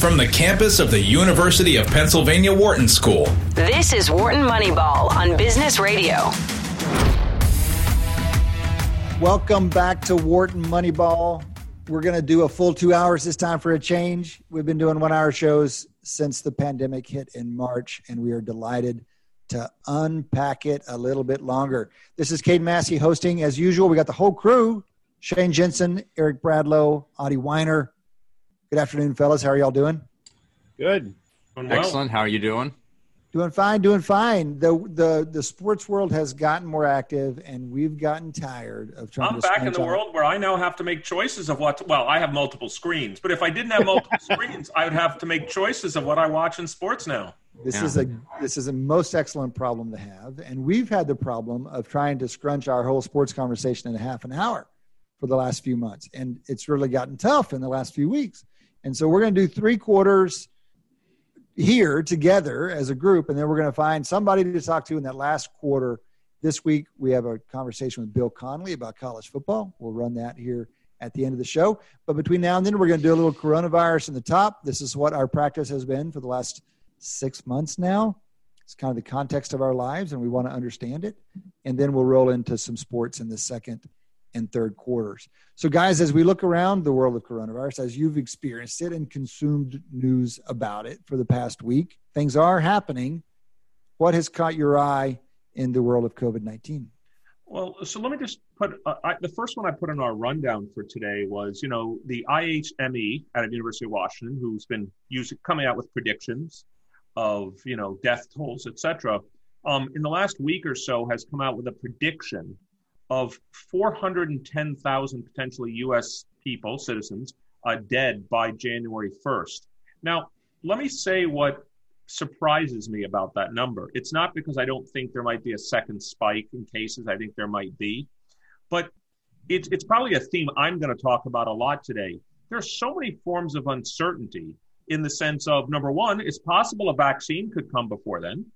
from the campus of the University of Pennsylvania Wharton School. This is Wharton Moneyball on Business Radio. Welcome back to Wharton Moneyball. We're going to do a full 2 hours this time for a change. We've been doing 1 hour shows since the pandemic hit in March, and we are delighted to unpack it a little bit longer. This is Cade Massey hosting as usual. We got the whole crew, Shane Jensen, Eric Bradlow, Audie Weiner. Good afternoon, fellas. How are y'all doing? Good. Doing well. Excellent. How are you doing? Doing fine. The sports world has gotten more active, and we've gotten tired of trying to spend time. I'm back in the world where I now have to make choices of what – well, I have multiple screens. But if I didn't have multiple screens, I would have to make choices of what I watch in sports now. This is a most excellent problem to have, and we've had the problem of trying to scrunch our whole sports conversation in a half an hour for the last few months, and it's really gotten tough in the last few weeks. And so we're going to do three quarters – here together as a group, and then we're going to find somebody to talk to in that last quarter. This week, we have a conversation with Bill Connelly about college football. We'll run that here at the end of the show. But between now and then, we're going to do a little coronavirus in the top. This is what our practice has been for the last 6 months now. It's kind of the context of our lives, and we want to understand it. And then we'll roll into some sports in the second and third quarters. So, guys, as we look around the world of coronavirus, as you've experienced it and consumed news about it for the past week, things are happening. What has caught your eye in the world of COVID-19? Well, so let me just put the first one I put in our rundown for today was, the IHME out of the University of Washington, who's been coming out with predictions of, death tolls, et cetera, in the last week or so has come out with a prediction of 410,000 potentially U.S. people, citizens, dead by January 1st. Now, let me say what surprises me about that number. It's not because I don't think there might be a second spike in cases. I think there might be. But it's probably a theme I'm going to talk about a lot today. There's so many forms of uncertainty in the sense of, number one, it's possible a vaccine could come before then.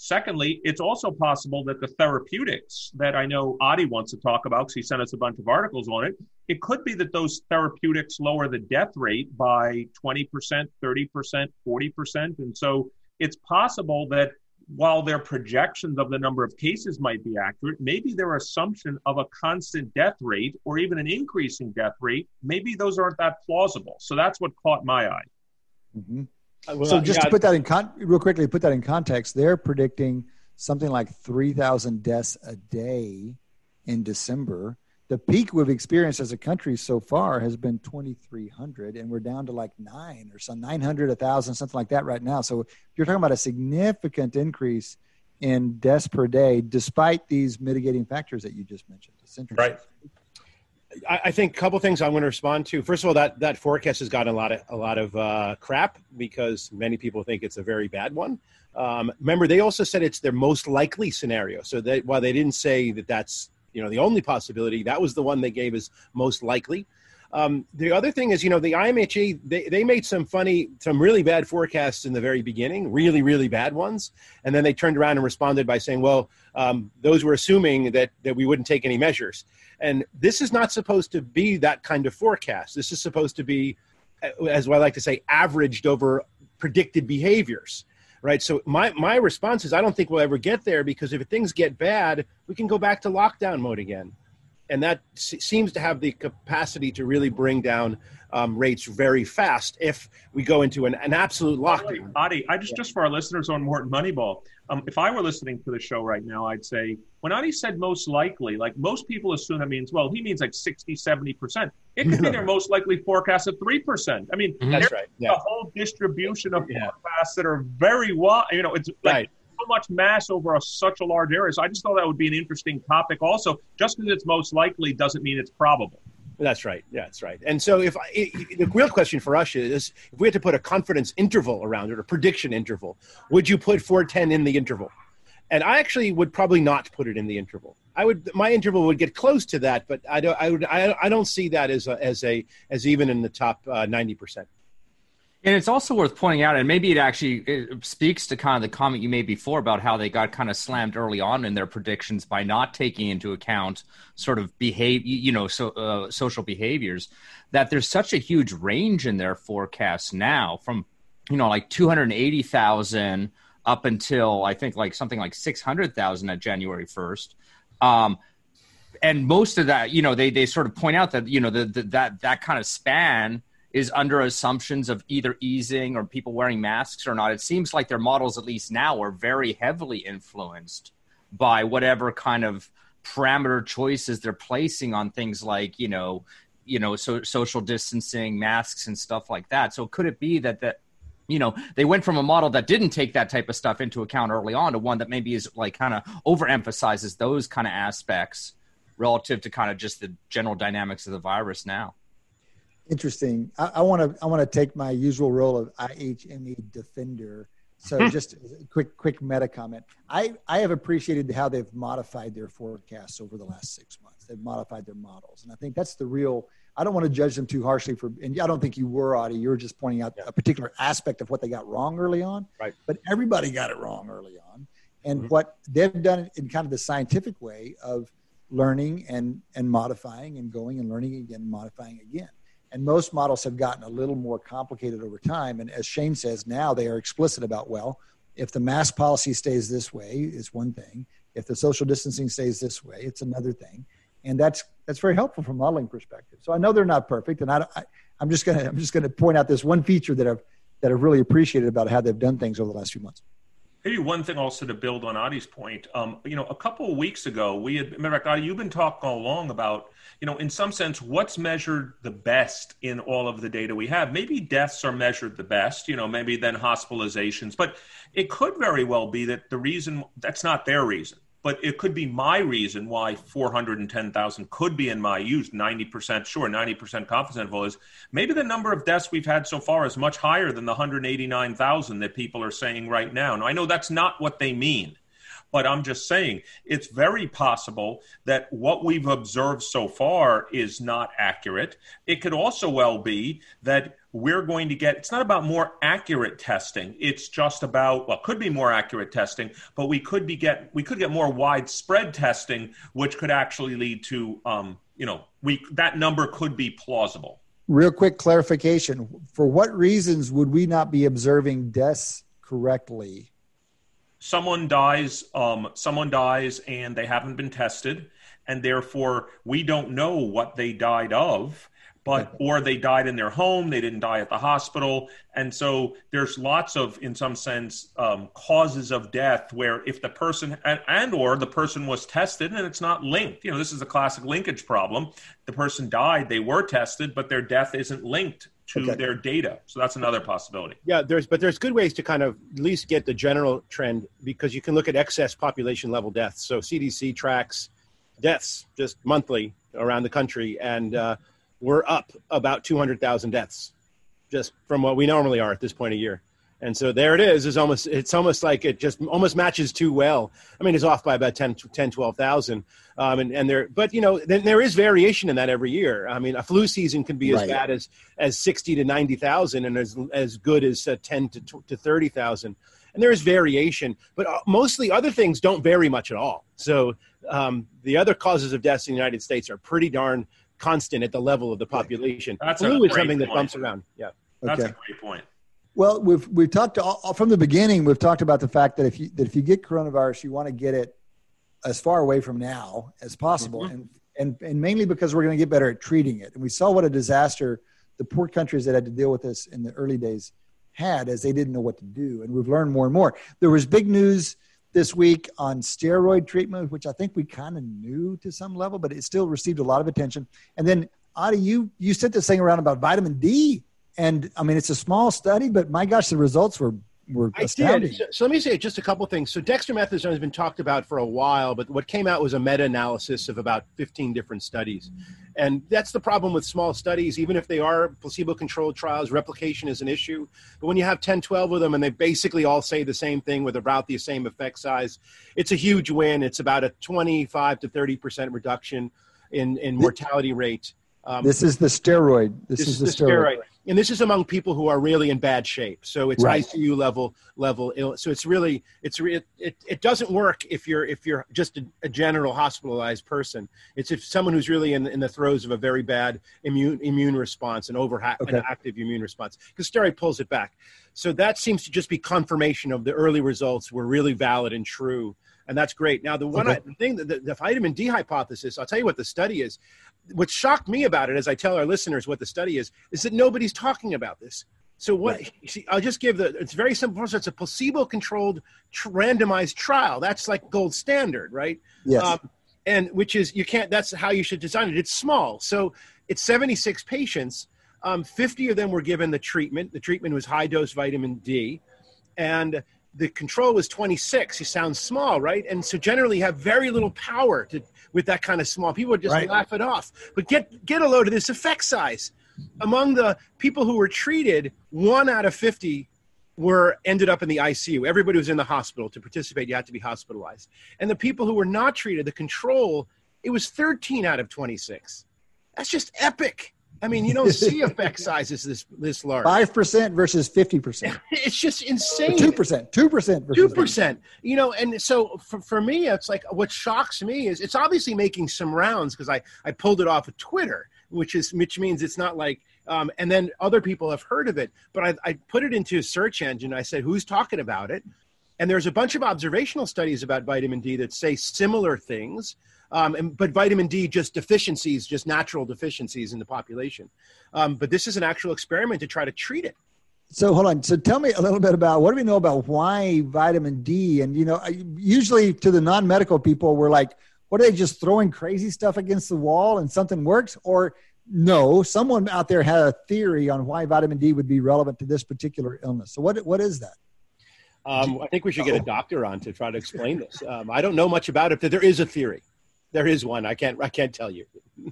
Secondly, it's also possible that the therapeutics that I know Adi wants to talk about, because he sent us a bunch of articles on it, it could be that those therapeutics lower the death rate by 20%, 30%, 40%. And so it's possible that while their projections of the number of cases might be accurate, maybe their assumption of a constant death rate or even an increasing death rate, maybe those aren't that plausible. So that's what caught my eye. Mm-hmm. So just to put that in context, they're predicting something like 3,000 deaths a day in December. The peak we've experienced as a country so far has been 2,300, and we're down to like 900, 1,000, something like that right now. So you're talking about a significant increase in deaths per day, despite these mitigating factors that you just mentioned. It's interesting. Right. I think a couple things I want to respond to. First of all, that forecast has gotten a lot of crap because many people think it's a very bad one. Remember, they also said it's their most likely scenario. So that while they didn't say that that's the only possibility, that was the one they gave as most likely. The other thing is, the IMHE, they made some really bad forecasts in the very beginning, really, really bad ones. And then they turned around and responded by saying, well, those were assuming that we wouldn't take any measures. And this is not supposed to be that kind of forecast. This is supposed to be, as I like to say, averaged over predicted behaviors, right? So my response is I don't think we'll ever get there because if things get bad, we can go back to lockdown mode again. And that seems to have the capacity to really bring down rates very fast if we go into an absolute lockdown. Adi, just for our listeners on Wharton Moneyball, if I were listening to the show right now, I'd say, when Adi said most likely, like most people assume that means, well, he means like 60, 70%. It could be their most likely forecast of 3%. I mean, that's right. Yeah. The whole distribution of forecasts that are very wide. It's like right. So much mass over such a large area. So I just thought that would be an interesting topic also. Just because it's most likely doesn't mean it's probable. That's right. Yeah, that's right. And so the real question for us is, if we had to put a confidence interval around it, a prediction interval, would you put 410 in the interval? And I actually would probably not put it in the interval. My interval would get close to that, but I don't see that as even in the top 90%. And it's also worth pointing out, and maybe it speaks to kind of the comment you made before about how they got kind of slammed early on in their predictions by not taking into account sort of social behaviors, that there's such a huge range in their forecasts now from, like 280,000 up until I think like something like 600,000 at January 1st. And most of that, they sort of point out that, that kind of span is under assumptions of either easing or people wearing masks or not. It seems like their models, at least now, are very heavily influenced by whatever kind of parameter choices they're placing on things like, social distancing, masks, and stuff like that. So could it be that they went from a model that didn't take that type of stuff into account early on to one that maybe is like kind of overemphasizes those kind of aspects relative to kind of just the general dynamics of the virus now? Interesting. I want to take my usual role of IHME defender. So just a quick meta comment. I have appreciated how they've modified their forecasts over the last 6 months. They've modified their models. And I think that's the real, I don't want to judge them too harshly and I don't think you were, Audie. You were just pointing out a particular aspect of what they got wrong early on. Right. But everybody got it wrong early on. And what they've done in kind of the scientific way of learning and modifying and going and learning again, modifying again. And most models have gotten a little more complicated over time. And as Shane says, now they are explicit about, well, if the mask policy stays this way, it's one thing. If the social distancing stays this way, it's another thing. And that's very helpful from a modeling perspective. So I know they're not perfect. And I'm just gonna point out this one feature that I've really appreciated about how they've done things over the last few months. Maybe one thing also to build on Audie's point, a couple of weeks ago, we had, remember, Audie, you've been talking all along about, in some sense, what's measured the best in all of the data we have. Maybe deaths are measured the best, maybe then hospitalizations, but it could very well be that the reason, that's not their reason, but it could be my reason why 410,000 could be in my use, 90% sure, 90% confident interval is maybe the number of deaths we've had so far is much higher than the 189,000 that people are saying right now. Now, I know that's not what they mean, but I'm just saying it's very possible that what we've observed so far is not accurate. It could also well be that we're going to get, it's not about more accurate testing. It's just about, well, could be more accurate testing, but we could get more widespread testing, which could actually lead to, that number could be plausible. Real quick clarification. For what reasons would we not be observing deaths correctly? Someone dies and they haven't been tested, and therefore we don't know what they died of. But, or they died in their home, they didn't die at the hospital. And so there's lots of, in some sense, causes of death where if the person or the person was tested and it's not linked, this is a classic linkage problem. The person died, they were tested, but their death isn't linked to their data. So that's another possibility. Yeah, there's good ways to kind of at least get the general trend, because you can look at excess population level deaths. So CDC tracks deaths just monthly around the country, and we're up about 200,000 deaths just from what we normally are at this point of year. And so there it is. It's almost like it just almost matches too well. I mean, it's off by about 12,000. But then there is variation in that every year. I mean, a flu season can be as bad as 60 to 90,000 and as good as 10 to 30,000. And there is variation, but mostly other things don't vary much at all. So the other causes of deaths in the United States are pretty darn constant at the level of the population. That's flu is something that bumps around. Yeah, that's a great point. Well, we've talked from the beginning. We've talked about the fact that if you get coronavirus, you want to get it as far away from now as possible, and mainly because we're going to get better at treating it. And we saw what a disaster the poor countries that had to deal with this in the early days had, as they didn't know what to do. And we've learned more and more. There was big news this week on steroid treatment, which I think we kind of knew to some level, but it still received a lot of attention. And then, Audie, you sent this thing around about vitamin D. And, I mean, it's a small study, but, my gosh, the results were astounding. So let me say just a couple things. So dextromethasone has been talked about for a while, but what came out was a meta-analysis of about 15 different studies. And that's the problem with small studies. Even if they are placebo-controlled trials, replication is an issue. But when you have 10, 12 of them and they basically all say the same thing with about the same effect size, it's a huge win. It's about a 25 to 30% reduction in mortality rate. This is the steroid. This is the steroid. And this is among people who are really in bad shape. So it's right. ICU level ill. So it's really, it doesn't work if you're just a general hospitalized person. It's if someone who's really in the throes of a very bad immune response, an active immune response, because steroid pulls it back. So that seems to just be confirmation of the early results were really valid and true. And that's great. Now, the vitamin D hypothesis, I'll tell you what the study is. What shocked me about it, as I tell our listeners what the study is that nobody's talking about this. So I'll just give it's very simple. So it's a placebo-controlled randomized trial. That's like gold standard, right? Yes. And which is, that's how you should design it. It's small. So it's 76 patients. 50 of them were given the treatment. The treatment was high-dose vitamin D. And the control was 26. You sound small, right? And so generally you have very little power with that kind of small. People would just laugh it off. But get a load of this effect size. Among the people who were treated, 1 out of 50 ended up in the ICU. Everybody was in the hospital. To participate, you had to be hospitalized. And the people who were not treated, the control, it was 13 out of 26. That's just epic. I mean, you don't see effect sizes this large. 5% versus 50%. It's just insane. 2%. 2% versus 2%. You know, and so for me, it's like what shocks me is it's obviously making some rounds because I pulled it off of Twitter, which means it's not like and then other people have heard of it. But I put it into a search engine. I said, who's talking about it? And there's a bunch of observational studies about vitamin D that say similar things. But vitamin D, just natural deficiencies in the population. But this is an actual experiment to try to treat it. So hold on. So tell me a little bit about what do we know about why vitamin D? And, you know, usually to the non-medical people, we're like, what are they just throwing crazy stuff against the wall and something works? Or no, someone out there had a theory on why vitamin D would be relevant to this particular illness. So what is that? I think we should get a doctor on to try to explain this. I don't know much about it, but there is a theory. There is one. I can't tell you.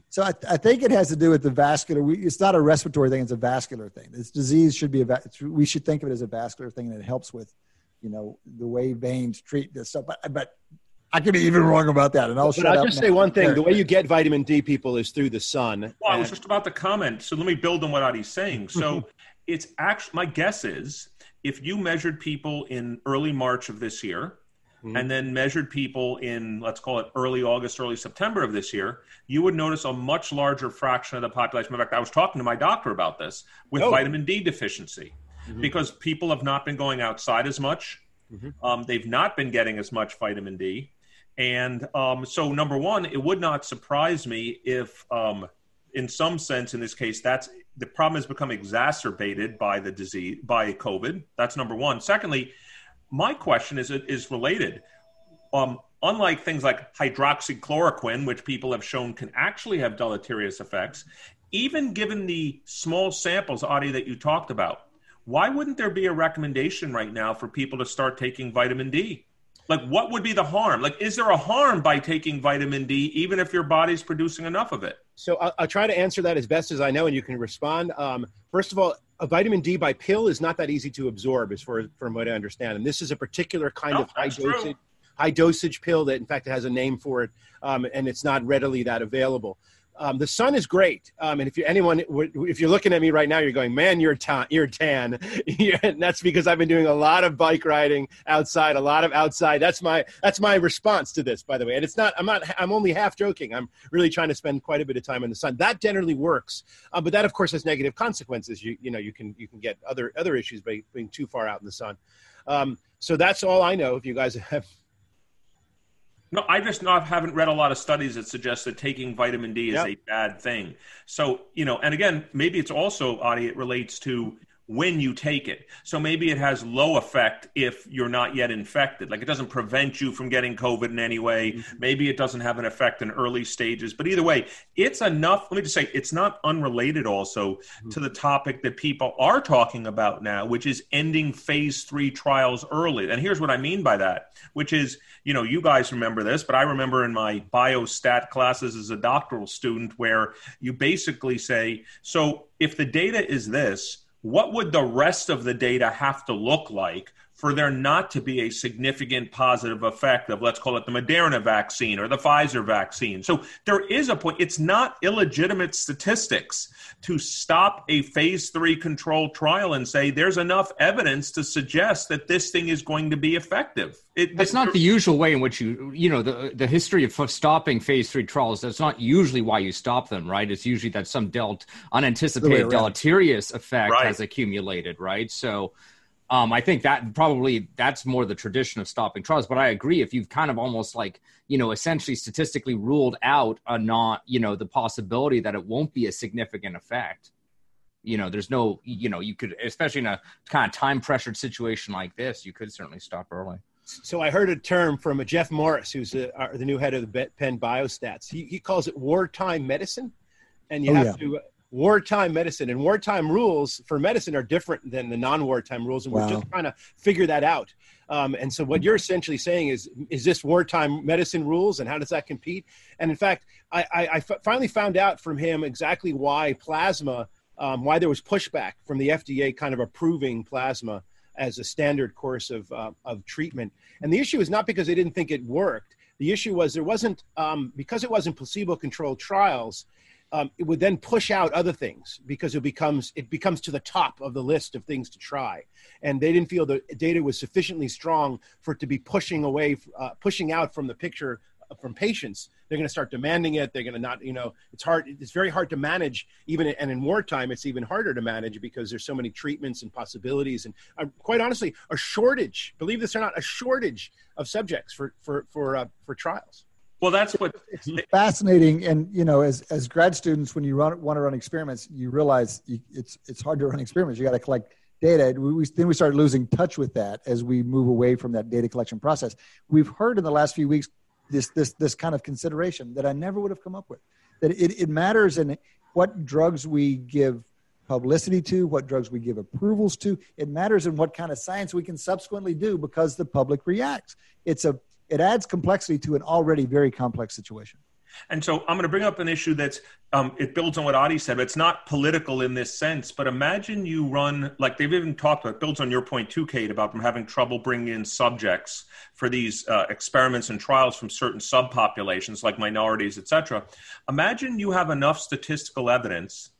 So I think it has to do with the vascular. It's not a respiratory thing. It's a vascular thing. This disease should be we should think of it as a vascular thing, and it helps with, you know, the way veins treat this stuff. But I could be even wrong about that. And I'll just say one thing. The way you get vitamin D, people, is through the sun. Well, I was just about to comment. So let me build on what Audie's saying. So it's actually, my guess is if you measured people in early March of this year, and then measured people in, let's call it early August, early September of this year, you would notice a much larger fraction of the population. In fact, I was talking to my doctor about this with vitamin D deficiency because people have not been going outside as much. They've not been getting as much vitamin D. And so number one, it would not surprise me if in some sense, in this case, the problem has become exacerbated by the disease, by COVID. That's number one. Secondly, my question is related. Unlike things like hydroxychloroquine, which people have shown can actually have deleterious effects, even given the small samples, Audie, that you talked about, why wouldn't there be a recommendation right now for people to start taking vitamin D? Like, what would be the harm? Like, is there a harm by taking vitamin D, even if your body's producing enough of it? So I'll try to answer that as best as I know, and you can respond. First of all, a vitamin D by pill is not that easy to absorb, as far from what I understand. And this is a particular kind of high dosage pill that, in fact, it has a name for it, and it's not readily that available. The sun is great, and if you're looking at me right now, you're going, man, you're tan. And that's because I've been doing a lot of bike riding outside, That's my response to this, by the way. And it's not. I'm only half joking. I'm really trying to spend quite a bit of time in the sun. That generally works, but that of course has negative consequences. You can get other issues by being too far out in the sun. So that's all I know. If you guys have. No, I just haven't read a lot of studies that suggest that taking vitamin D is a bad thing. So, you know, and again, maybe it's also, Audie, it relates to when you take it. So maybe it has low effect if you're not yet infected. Like, it doesn't prevent you from getting COVID in any way. Mm-hmm. Maybe it doesn't have an effect in early stages. But either way, it's enough. Let me just say, it's not unrelated also to the topic that people are talking about now, which is ending phase 3 trials early. And here's what I mean by that, which is, you know, you guys remember this, but I remember in my biostat classes as a doctoral student where you basically say, so if the data is this, what would the rest of the data have to look like for there not to be a significant positive effect of, let's call it, the Moderna vaccine or the Pfizer vaccine. So there is a point. It's not illegitimate statistics to stop a phase 3 controlled trial and say there's enough evidence to suggest that this thing is going to be effective. That's not the usual way in which the history of stopping phase 3 trials, that's not usually why you stop them, right? It's usually that some unanticipated deleterious effect has accumulated, right? So I think that probably that's more the tradition of stopping trials. But I agree, if you've kind of almost essentially statistically ruled out the possibility that it won't be a significant effect, there's no, you could, especially in a kind of time pressured situation like this, you could certainly stop early. So I heard a term from Jeff Morris, who's the new head of the Penn Biostats. He calls it wartime medicine, and you have to. Wartime medicine and wartime rules for medicine are different than the non-wartime rules, and we're just trying to figure that out. And so what you're essentially saying is this wartime medicine rules, and how does that compete? And in fact, I finally found out from him exactly why plasma, why there was pushback from the FDA kind of approving plasma as a standard course of treatment. And the issue is not because they didn't think it worked. The issue was there wasn't, because it wasn't placebo-controlled trials, it would then push out other things because it becomes to the top of the list of things to try. And they didn't feel the data was sufficiently strong for it to be pushing out from the picture from patients. They're going to start demanding it. They're going to not, it's hard. It's very hard to manage even. And in wartime, it's even harder to manage because there's so many treatments and possibilities. And quite honestly, a shortage, believe this or not, a shortage of subjects for trials. Well, that's what it's fascinating. And, as grad students, when you want to run experiments, you realize it's hard to run experiments. You got to collect data. Then we started losing touch with that as we move away from that data collection process. We've heard in the last few weeks, this kind of consideration that I never would have come up with, that it matters in what drugs we give publicity to, what drugs we give approvals to. It matters in what kind of science we can subsequently do because the public reacts. It adds complexity to an already very complex situation. And so I'm going to bring up an issue that's, it builds on what Audie said, but it's not political in this sense, but imagine you run, like they've even talked about, it builds on your point too, Cade, about them having trouble bringing in subjects for these experiments and trials from certain subpopulations like minorities, et cetera. Imagine you have enough statistical evidence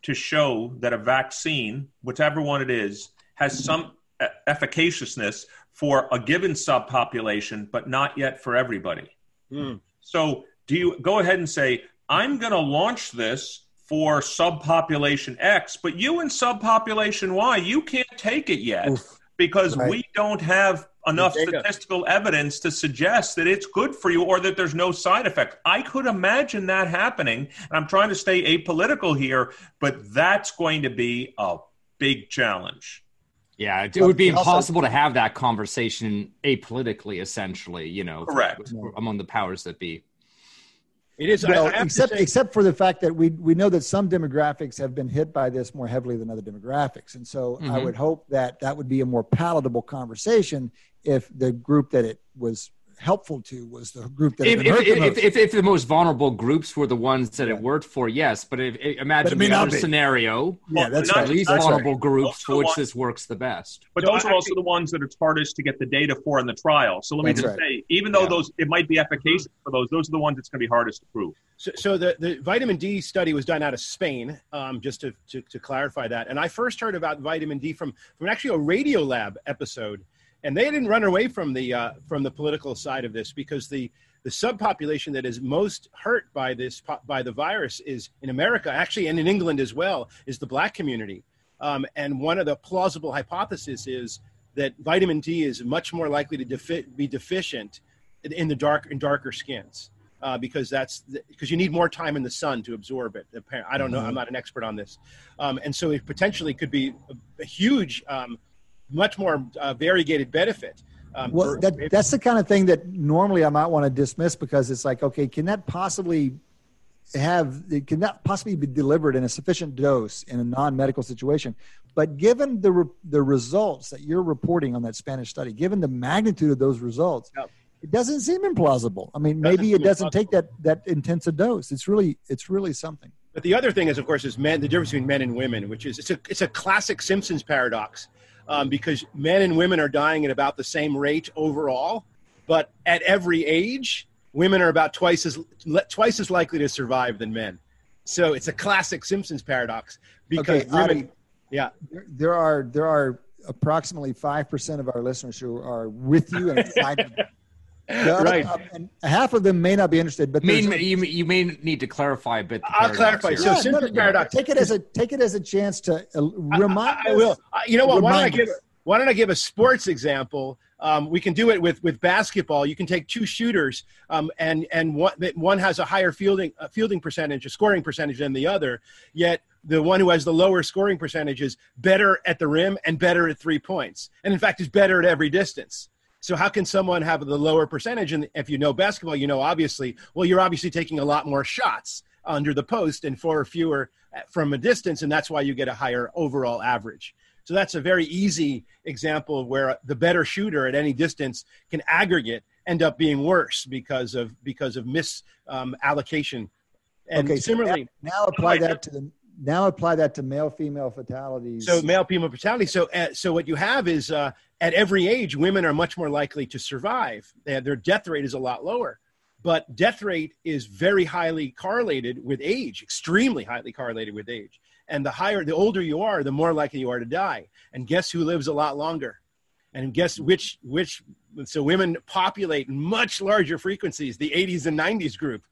to show that a vaccine, whichever one it is, has some efficaciousness for a given subpopulation, but not yet for everybody. Mm. So do you go ahead and say, I'm going to launch this for subpopulation X, but you in subpopulation Y, you can't take it yet because we don't have enough statistical evidence to suggest that it's good for you or that there's no side effects. I could imagine that happening. And I'm trying to stay apolitical here, but that's going to be a big challenge. Yeah, it would be impossible to have that conversation apolitically, essentially, correct, among the powers that be. It is, well, except for the fact that we know that some demographics have been hit by this more heavily than other demographics. And so I would hope that would be a more palatable conversation if the group that it was helpful to was the group that if the most vulnerable groups were the ones that it worked for, yes. But imagine the other scenario, that's the least vulnerable groups for which this works the best. But those are also the ones that it's hardest to get the data for in the trial. So let me just say, even though those it might be efficacious for those are the ones that's going to be hardest to prove. So the vitamin D study was done out of Spain, just to clarify that. And I first heard about vitamin D from actually a Radiolab episode. And they didn't run away from the political side of this because the subpopulation that is most hurt by the virus is in America, actually, and in England as well, is the Black community. And one of the plausible hypotheses is that vitamin D is much more likely to be deficient in the darker skins because because you need more time in the sun to absorb it. Apparently, I don't know. I'm not an expert on this, and so it potentially could be a huge. Much more variegated benefit. That's the kind of thing that normally I might want to dismiss because it's like, okay, can that possibly be delivered in a sufficient dose in a non-medical situation? But given the results that you're reporting on that Spanish study, given the magnitude of those results, it doesn't seem implausible. I mean, maybe it doesn't take that intense a dose. It's really something. But the other thing is, of course, the difference between men and women, which is it's a classic Simpsons paradox. because men and women are dying at about the same rate overall. But at every age, women are about twice as likely to survive than men. So it's a classic Simpsons paradox. Because women, there are approximately 5% of our listeners who are with you and excited. Right. And half of them may not be interested, but you may need to clarify a bit. I'll clarify. So, Simpsons paradox. Take it as a chance to remind. I will. You know what? Why don't I give a sports example? We can do it with basketball. You can take two shooters, and one has a higher fielding percentage, a scoring percentage than the other. Yet the one who has the lower scoring percentage is better at the rim and better at 3 points, and in fact is better at every distance. So how can someone have the lower percentage? And if you know basketball, you know you're obviously taking a lot more shots under the post and four or fewer from a distance, and that's why you get a higher overall average. So that's a very easy example of where the better shooter at any distance can aggregate end up being worse because of misallocation. And similarly, now apply that to male-female fatalities. So male-female fatalities. So what you have is at every age, women are much more likely to survive. Their death rate is a lot lower. But death rate is very highly correlated with age, extremely highly correlated with age. And the older you are, the more likely you are to die. And guess who lives a lot longer? And guess which? So women populate much larger frequencies, the 80s and 90s group,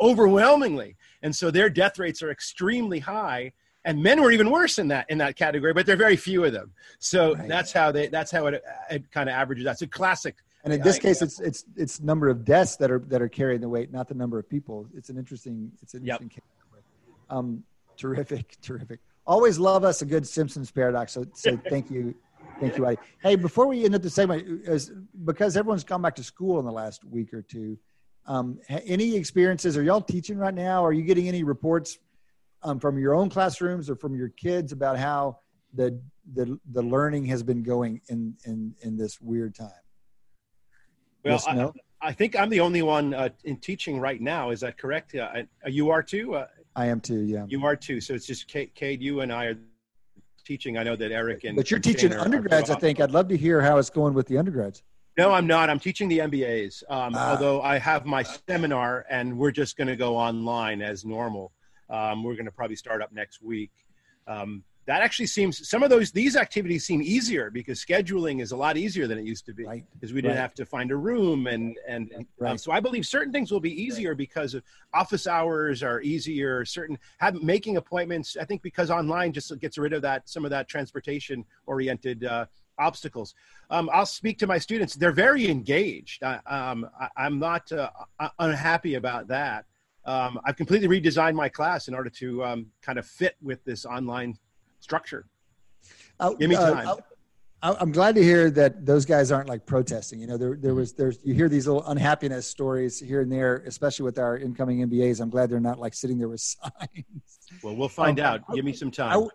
overwhelmingly. And so their death rates are extremely high. And men were even worse in that category, but there are very few of them. So right. that's how it kind of averages out. It's a classic. And in this case, it's number of deaths that are carrying the weight, not the number of people. It's an interesting case. Terrific. Always love us a good Simpsons paradox. So thank you, Audie. Hey, before we end up the segment, because everyone's gone back to school in the last week or two, any experiences? Are y'all teaching right now? Are you getting any reports from your own classrooms or from your kids about how the learning has been going in this weird time? Well, yes, no? I think I'm the only one in teaching right now. Is that correct? You are too? I am too, yeah. You are too. So it's just Cade, you and I are teaching. I know that Eric and... But you're teaching undergrads, I think. I'd love to hear how it's going with the undergrads. No, I'm not. I'm teaching the MBAs, although I have my seminar, and we're just going to go online as normal. We're going to probably start up next week. That actually seems, some of these activities seem easier because scheduling is a lot easier than it used to be because we didn't have to find a room. So I believe certain things will be easier because of office hours are easier, making appointments. I think because online just gets rid of some of that transportation oriented obstacles. I'll speak to my students. They're very engaged. I'm not unhappy about that. I've completely redesigned my class in order to kind of fit with this online structure. Give me time. I'm glad to hear that those guys aren't like protesting. You know, there's you hear these little unhappiness stories here and there, especially with our incoming MBAs. I'm glad they're not like sitting there with signs. Well, we'll find out. Give me some time.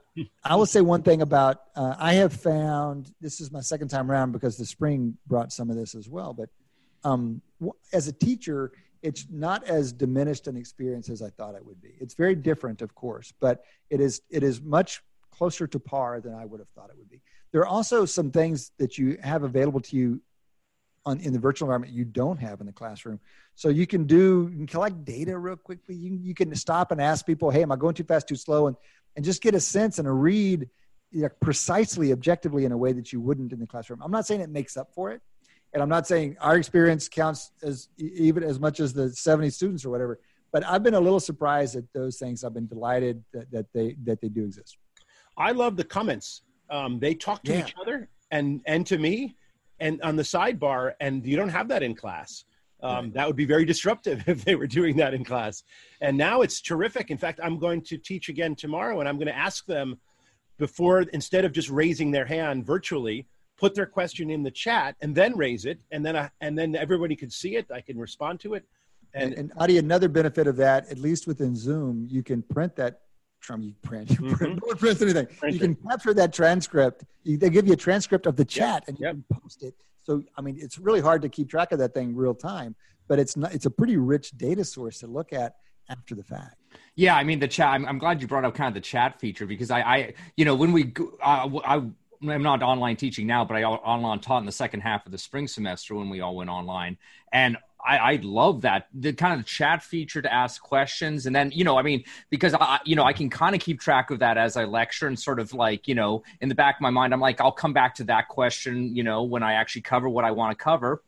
I will say one thing about, I have found, this is my second time around because the spring brought some of this as well. But as a teacher, it's not as diminished an experience as I thought it would be. It's very different, of course, but it is much closer to par than I would have thought it would be. There are also some things that you have available to you in the virtual environment you don't have in the classroom. So you can collect data real quickly. You can stop and ask people, hey, am I going too fast, too slow? And just get a sense and a read, you know, precisely, objectively in a way that you wouldn't in the classroom. I'm not saying it makes up for it. And I'm not saying our experience counts as even as much as the 70 students or whatever, but I've been a little surprised at those things. I've been delighted that they do exist. I love the comments. They talk to each other and to me and on the sidebar, and you don't have that in class. That would be very disruptive if they were doing that in class. And now it's terrific. In fact, I'm going to teach again tomorrow, and I'm going to ask them instead of just raising their hand virtually, put their question in the chat and then raise it. And then everybody could see it. I can respond to it. And Audie, another benefit of that, at least within Zoom, you can print that. Don't print anything. You can capture that transcript. They give you a transcript of the chat, and you can post it. So, I mean, it's really hard to keep track of that thing real time, but it's a pretty rich data source to look at after the fact. Yeah, I mean, the chat. I'm glad you brought up kind of the chat feature because I when we I'm not online teaching now, but I online taught in the second half of the spring semester when we all went online. And I love that, the kind of chat feature to ask questions. And then, you know, I mean, because I can kind of keep track of that as I lecture, and sort of like, you know, in the back of my mind, I'm like, I'll come back to that question, you know, when I actually cover what I want to cover,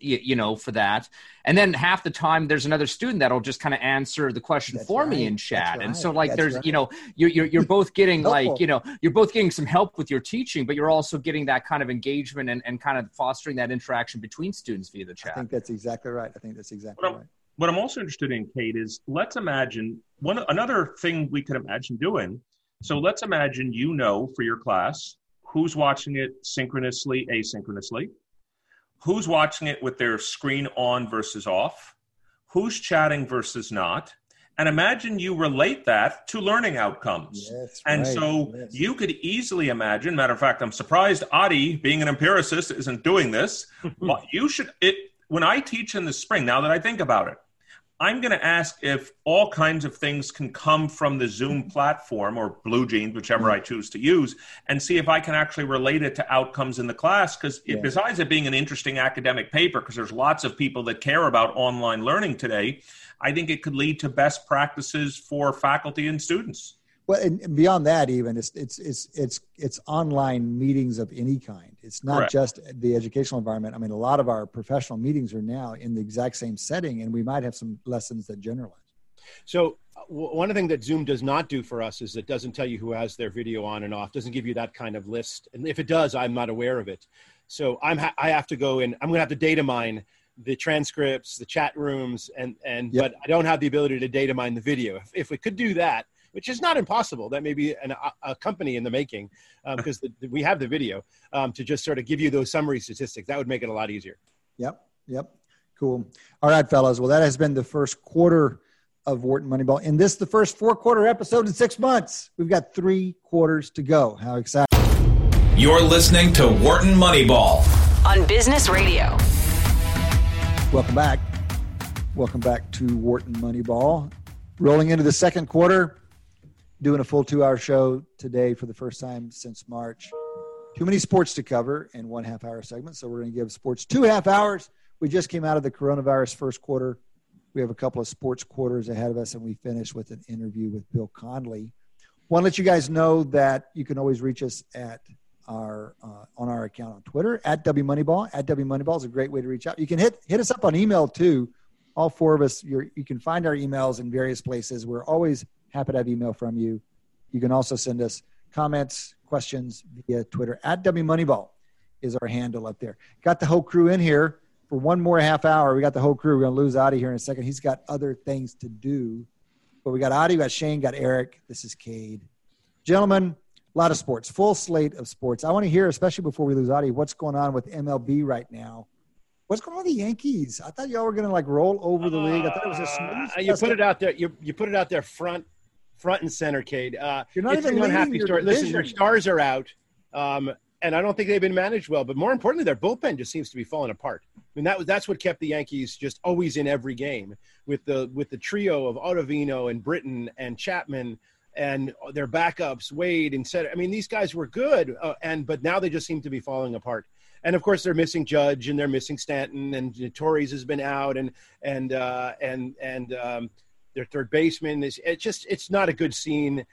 you know, for that. And then half the time there's another student that'll just kind of answer the question me in chat. Right. And so like, you know, you're both getting like, you know, you're both getting some help with your teaching, but you're also getting that kind of engagement and kind of fostering that interaction between students via the chat. I think that's exactly right. What I'm also interested in, Cade, is let's imagine another thing we could imagine doing. So let's imagine, you know, for your class, who's watching it synchronously, asynchronously, who's watching it with their screen on versus off, who's chatting versus not, and imagine you relate that to learning outcomes. Yes, and right. So yes. You could easily imagine, matter of fact, I'm surprised Audie, being an empiricist, isn't doing this, but when I teach in the spring, now that I think about it, I'm going to ask if all kinds of things can come from the Zoom platform or BlueJeans, whichever I choose to use, and see if I can actually relate it to outcomes in the class. Because besides it being an interesting academic paper, because there's lots of people that care about online learning today, I think it could lead to best practices for faculty and students. Well, and beyond that, even it's online meetings of any kind. It's not Correct. Just the educational environment. I mean, a lot of our professional meetings are now in the exact same setting, and we might have some lessons that generalize. So one of the things that Zoom does not do for us is it doesn't tell you who has their video on and off, doesn't give you that kind of list. And if it does, I'm not aware of it. So I have to go in. I'm going to have to data mine the transcripts, the chat rooms, and but I don't have the ability to data mine the video. If we could do that, which is not impossible. That may be a company in the making, because we have the video to just sort of give you those summary statistics. That would make it a lot easier. Yep. Cool. All right, fellas. Well, that has been the first quarter of Wharton Moneyball. And this is the first four-quarter episode in 6 months. We've got 3 quarters to go. How exciting. You're listening to Wharton Moneyball on Business Radio. Welcome back to Wharton Moneyball. Rolling into the second quarter. Doing a full 2-hour show today for the first time since March. Too many sports to cover in 1.5-hour segment, so we're going to give sports 2.5 hours. We just came out of the coronavirus first quarter. We have a couple of sports quarters ahead of us, and we finish with an interview with Bill Connelly. Want to let you guys know that you can always reach us at on our account on Twitter, at WMoneyball. At WMoneyball is a great way to reach out. You can hit us up on email, too. All four of us, you can find our emails in various places. We're always happy to have email from you. You can also send us comments, questions via Twitter. At WMoneyball is our handle up there. Got the whole crew in here for 1.5 hours. We got the whole crew. We're going to lose Audie here in a second. He's got other things to do. But we got Audie, we got Shane, got Eric. This is Cade. Gentlemen, a lot of sports, full slate of sports. I want to hear, especially before we lose Audie, what's going on with MLB right now. What's going on with the Yankees? I thought y'all were going to like roll over the league. I thought it was a smooth. You put it out there. You put it out there front and center, Cade. You're not even unhappy story. Listen, their stars are out, and I don't think they've been managed well. But more importantly, their bullpen just seems to be falling apart. I mean, that's what kept the Yankees just always in every game with the trio of Ottavino and Britton and Chapman and their backups, Wade and Center. I mean, these guys were good, but now they just seem to be falling apart. And of course, they're missing Judge and they're missing Stanton, and Torres has been out, and their third baseman is. It's not a good scene.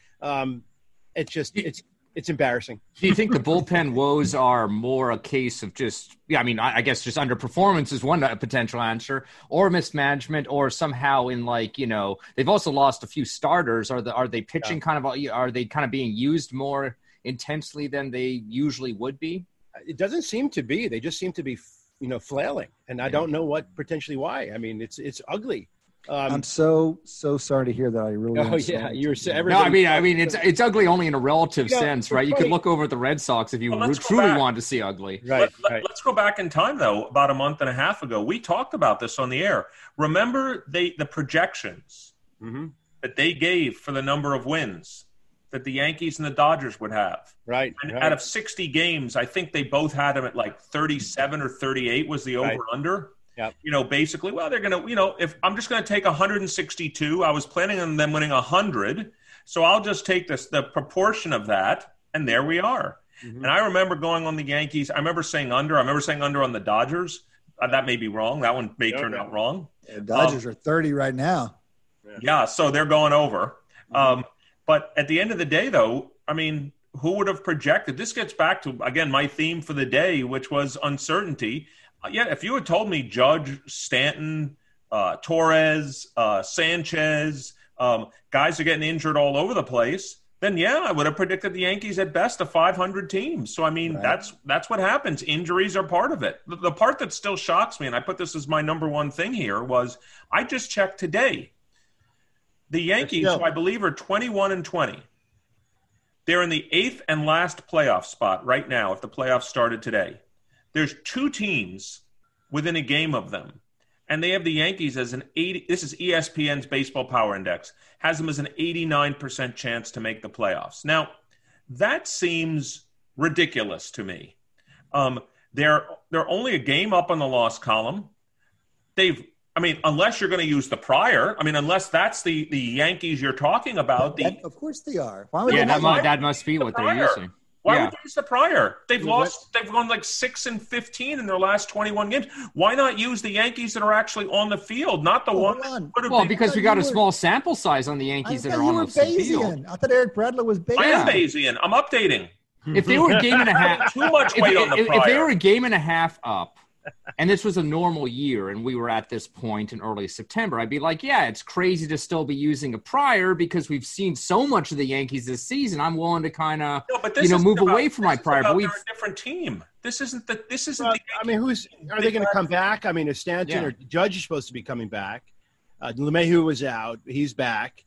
It's embarrassing. Do you think the bullpen woes are more a case of just, I guess just underperformance is one potential answer, or mismanagement, or somehow in like, you know, they've also lost a few starters. Are they pitching kind of being used more intensely than they usually would be? It doesn't seem to be. They just seem to be, you know, flailing, and I don't know what potentially why. I mean, it's ugly. I'm so sorry to hear that. I really. Oh yeah, you're. No, I mean, it's ugly only in a relative sense, right? You could look over at the Red Sox if you truly want to see ugly. Right. Let's go back in time though. About a month and a half ago, we talked about this on the air. Remember the projections that they gave for the number of wins that the Yankees and the Dodgers would have. Right. And out of 60 games, I think they both had them at like 37 or 38 was the over-under. Yep. You know, basically, well, they're going to, you know, if I'm just going to take 162, I was planning on them winning 100. So I'll just take the proportion of that, and there we are. Mm-hmm. And I remember going on the Yankees. I remember saying under. I remember saying under on the Dodgers. That may be wrong. That one may turn out wrong. Yeah, Dodgers are 30 right now. Yeah, so they're going over. Mm-hmm. But at the end of the day, though, I mean, who would have projected? This gets back to, again, my theme for the day, which was uncertainty. Yeah, if you had told me Judge, Stanton, Torres, Sanchez, guys are getting injured all over the place, then, yeah, I would have predicted the Yankees at best a 500 team. So, I mean, that's what happens. Injuries are part of it. The part that still shocks me, and I put this as my number one thing here, was I just checked today. The Yankees, who I believe are 21-20, they're in the eighth and last playoff spot right now if the playoffs started today. There's two teams within a game of them, and they have the Yankees as an 80. This is ESPN's Baseball Power Index, has them as an 89% chance to make the playoffs. Now, that seems ridiculous to me. They're only a game up on the loss column. Unless you're going to use the prior. I mean, unless that's the Yankees you're talking about. Of course they are. Why would that must be what they're using. Why would they use the prior? They've gone like 6-15 in their last 21 games. Why not use the Yankees that are actually on the field, not the one that could have been? Because we got a small sample size on the Yankees that are on the field. I thought Eric Bradlow was Bayesian. I am Bayesian. I'm updating. If they were a game and a half. Too much weight on the prior. If they were a game and a half up, and this was a normal year, and we were at this point in early September, I'd be like, yeah, it's crazy to still be using a prior because we've seen so much of the Yankees this season. I'm willing to kind of, move away from my prior. But we're a different team. This isn't the Yankees. I mean, are they going to come back? I mean, if Stanton or Judge is supposed to be coming back. LeMahieu was out. He's back.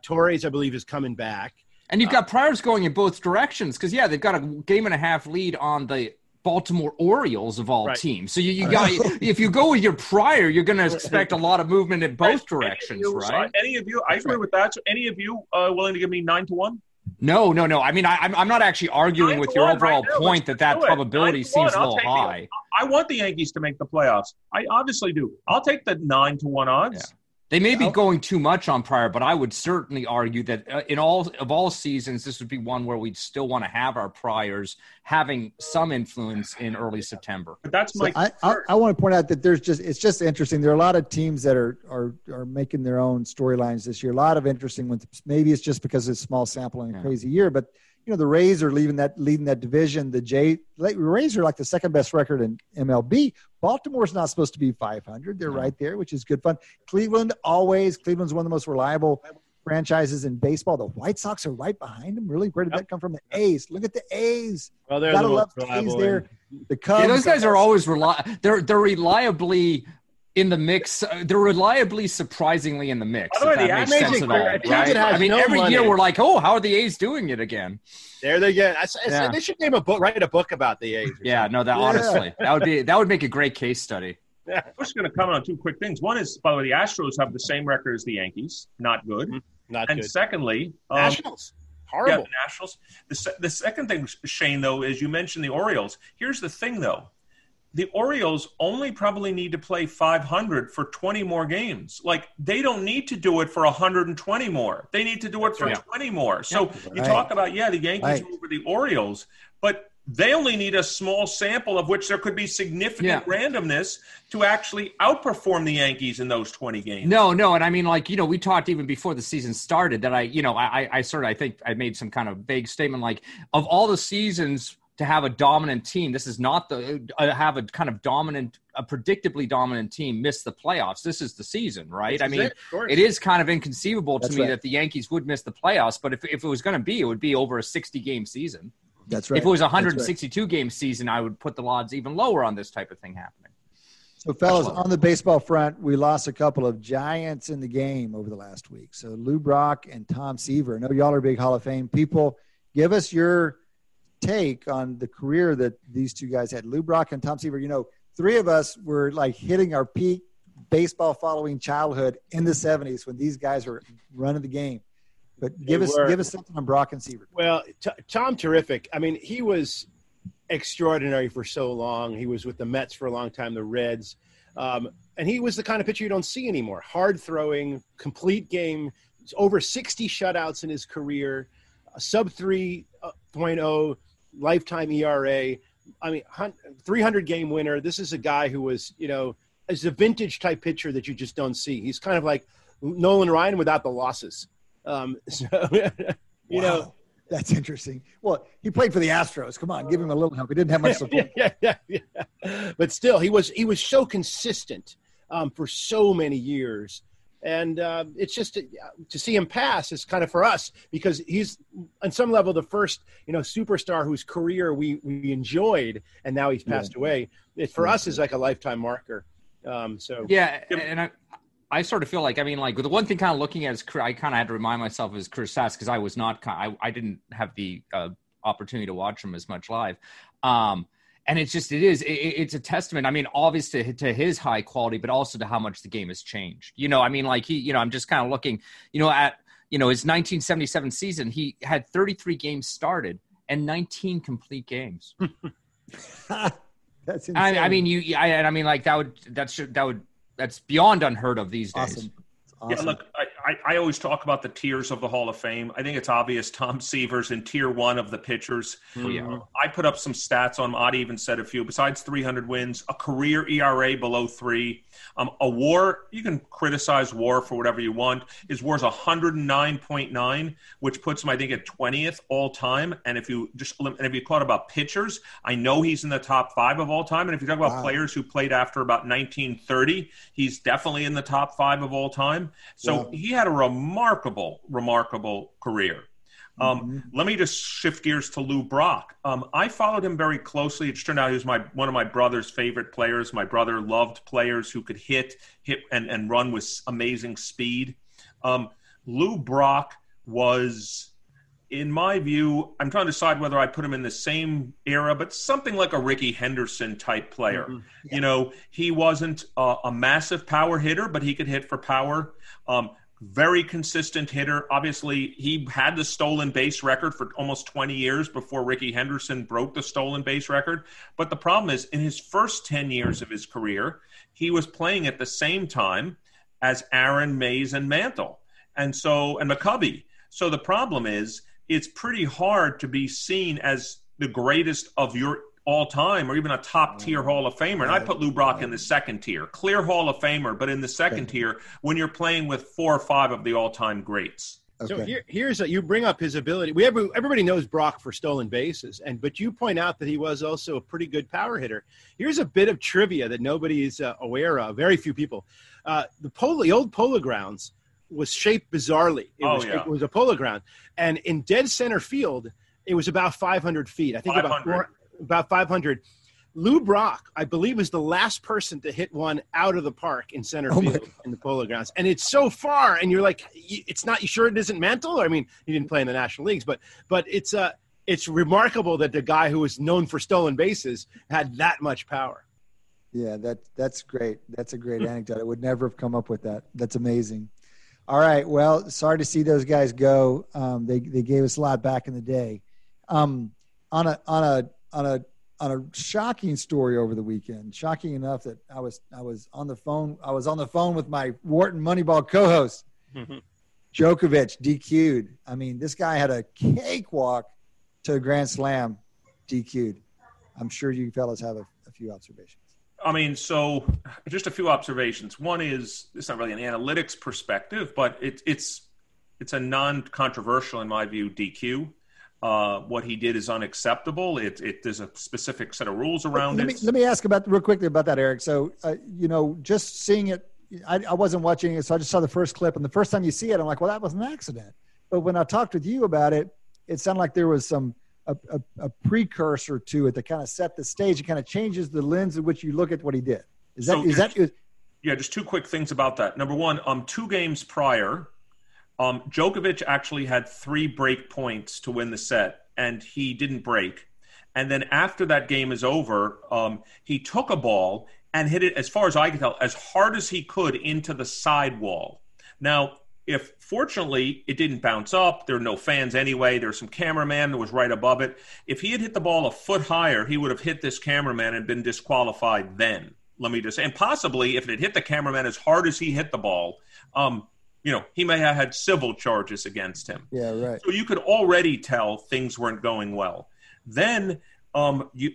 Torres, I believe, is coming back. And you've got priors going in both directions because, yeah, they've got a game and a half lead on the – Baltimore Orioles of all teams. So you got if you go with your prior, you're going to expect a lot of movement in both directions, right? Any of you, I agree with that. So any of you willing to give me 9-1? No. I mean, I'm not actually arguing with your overall point that probability seems a little high. I want the Yankees to make the playoffs. I obviously do. I'll take the 9-1 odds. Yeah. They may be going too much on prior, but I would certainly argue that in all seasons, this would be one where we'd still want to have our priors having some influence in early September. But that's I want to point out that it's just interesting. There are a lot of teams that are making their own storylines this year. A lot of interesting ones. Maybe it's just because it's small sample and a crazy year, but the Rays are leading that division. Rays are like the second best record in MLB. Baltimore's not supposed to be 500. They're right there, which is good fun. Cleveland's one of the most reliable franchises in baseball. The White Sox are right behind them. Really? Where did that come from? The A's. Look at the A's. Well, they're gotta love the A's there. The Cubs. Yeah, those guys are always reliable. They're reliably in the mix. They're reliably, surprisingly in the mix. By the way, that makes sense at all, right? I mean, every year we're like, oh, how are the A's doing it again? There they go. They should write a book about the A's. Honestly, that would make a great case study. Yeah. I'm just going to comment on two quick things. One is, by the way, the Astros have the same record as the Yankees. Not good. Mm-hmm. And secondly, Nationals. Horrible. Yeah, the Nationals. The second thing, Shane, though, is you mentioned the Orioles. Here's the thing, though. The Orioles only probably need to play 500 for 20 more games. Like, they don't need to do it for 120 more. They need to do it for 20 more. So you talk about, the Yankees over the Orioles, but they only need a small sample of which there could be significant randomness to actually outperform the Yankees in those 20 games. No. And I mean, we talked even before the season started that I think I made some kind of vague statement, like, of all the seasons to have a dominant team, this is not have a kind of dominant, a predictably dominant team miss the playoffs. This is the season, right? I mean, it is kind of inconceivable to me that the Yankees would miss the playoffs, but if it was going to be, it would be over a 60-game season. That's right. If it was a 162-game season, I would put the odds even lower on this type of thing happening. So, fellas, on the baseball front, we lost a couple of giants in the game over the last week. So, Lou Brock and Tom Seaver. I know y'all are big Hall of Fame people. Give us your take on the career that these two guys had. Lou Brock and Tom Seaver, three of us were like hitting our peak baseball following childhood in the 70s when these guys were running the game. But give us something on Brock and Seaver. Well, Tom, terrific. I mean, he was extraordinary for so long. He was with the Mets for a long time, the Reds. And he was the kind of pitcher you don't see anymore. Hard throwing, complete game, over 60 shutouts in his career, sub 3.0 lifetime ERA. I mean, 300 game winner. This is a guy who was, you know, is a vintage type pitcher that you just don't see. He's kind of like Nolan Ryan without the losses. You know, that's interesting. Well, he played for the Astros. Come on, give him a little help. He didn't have much support. But still, he was so consistent for so many years. And it's just to see him pass is kind of for us, because he's on some level the first, you know, superstar whose career we enjoyed, and now he's passed away. It for us is like a lifetime marker. And I sort of feel like, I mean, like the one thing kind of looking at his career, I kind of had to remind myself of his career stats, because I was not, I didn't have the opportunity to watch him as much live. And it's just, it's a testament. I mean, obviously to his high quality, but also to how much the game has changed. You know, I mean, like he, you know, I'm just kind of looking, you know, at, you know, his 1977 season, he had 33 games started and 19 complete games. That's insane. That's beyond unheard of these days. Awesome. Yeah, look, I always talk about the tiers of the Hall of Fame. I think it's obvious Tom Seaver's in tier one of the pitchers. I put up some stats on him. Audie even said a few. Besides 300 wins, a career ERA below 3, a WAR, you can criticize WAR for whatever you want. His WAR's 109.9, which puts him, I think, at 20th all time. And if you caught about pitchers, I know he's in the top 5 of all time. And if you talk about players who played after about 1930, he's definitely in the top 5 of all time. So he had a remarkable career. Let me just shift gears to Lou Brock. I followed him very closely. It turned out he was one of my brother's favorite players. My brother loved players who could hit and run with amazing speed. Lou Brock was, in my view, I'm trying to decide whether I put him in the same era, but something like a Ricky Henderson type player. You know, he wasn't a massive power hitter, but he could hit for power. Very consistent hitter. Obviously, he had the stolen base record for almost 20 years before Ricky Henderson broke the stolen base record. But the problem is, in his first 10 years of his career, he was playing at the same time as Aaron, Mays, and Mantle, and McCovey. So the problem is, it's pretty hard to be seen as the greatest of your all time, or even a top tier Hall of Famer. And I put Lou Brock in the second tier, clear Hall of Famer, but in the second tier when you're playing with 4 or 5 of the all time greats. Okay. So you bring up his ability. Everybody knows Brock for stolen bases, but you point out that he was also a pretty good power hitter. Here's a bit of trivia that nobody is aware of. Very few people. The old Polo Grounds was shaped bizarrely. It was a Polo Ground, and in dead center field, it was about 500 feet. I think about 500. Lou Brock, I believe, was the last person to hit one out of the park in center field in the Polo Grounds. And it's so far, and you're like, it's not, you sure it isn't Mantle? I mean, he didn't play in the National Leagues, but it's remarkable that the guy who was known for stolen bases had that much power. Yeah, that's great. That's a great anecdote. I would never have come up with that. That's amazing. All right. Well, sorry to see those guys go. They gave us a lot back in the day. On a shocking story over the weekend, shocking enough that I was on the phone with my Wharton Moneyball co-host, Djokovic DQ'd. I mean, this guy had a cakewalk to a grand slam, DQ'd. I'm sure you fellas have a few observations. I mean, so just a few observations. One is, it's not really an analytics perspective, but it's a non-controversial, in my view, DQ. What he did is unacceptable. There's a specific set of rules around it. Let me ask real quickly about that, Eric. So, you know, just seeing it, I wasn't watching it, so I just saw the first clip. And the first time you see it, I'm like, well, that was an accident. But when I talked with you about it, it sounded like there was a precursor to it that kind of set the stage. It kind of changes the lens in which you look at what he did. Just two quick things about that. Number one, 2 games prior, Djokovic actually had 3 break points to win the set, and he didn't break. And then after that game is over, he took a ball and hit it, as far as I can tell, as hard as he could into the sidewall. Now, fortunately, it didn't bounce up. There are no fans anyway. There's some cameraman that was right above it. If he had hit the ball a foot higher, he would have hit this cameraman and been disqualified then. Let me just say, and possibly if it had hit the cameraman as hard as he hit the ball, you know, he may have had civil charges against him. Yeah, right. So you could already tell things weren't going well. Then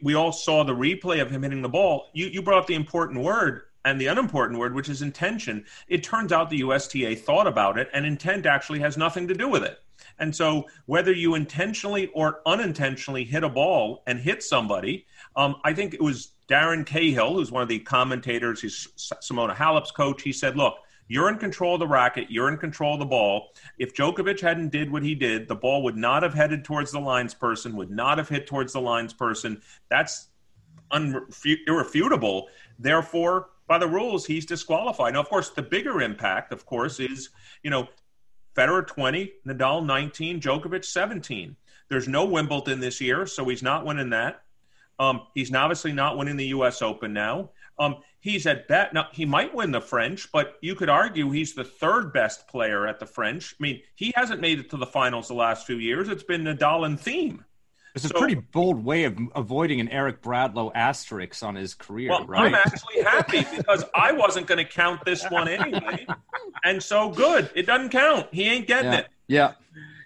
we all saw the replay of him hitting the ball. You brought up the important word and the unimportant word, which is intention. It turns out the USTA thought about it, and intent actually has nothing to do with it. And so whether you intentionally or unintentionally hit a ball and hit somebody, I think it was Darren Cahill, who's one of the commentators, he's Simona Halep's coach. He said, look, you're in control of the racket. You're in control of the ball. If Djokovic hadn't did what he did, the ball would not have headed towards the lines person, would not have hit towards the lines person. That's irrefutable. Therefore, by the rules, he's disqualified. Now, of course, the bigger impact, of course, is, Federer 20, Nadal 19, Djokovic 17. There's no Wimbledon this year, so he's not winning that. He's obviously not winning the U.S. Open now. He's at bat. Now, he might win the French, but you could argue he's the third best player at the French. I mean, he hasn't made it to the finals the last few years. It's been Nadal in theme. It's a pretty bold way of avoiding an Eric Bradlow asterisk on his career, right? I'm actually happy because I wasn't going to count this one anyway. And so good. It doesn't count. He ain't getting it. Yeah.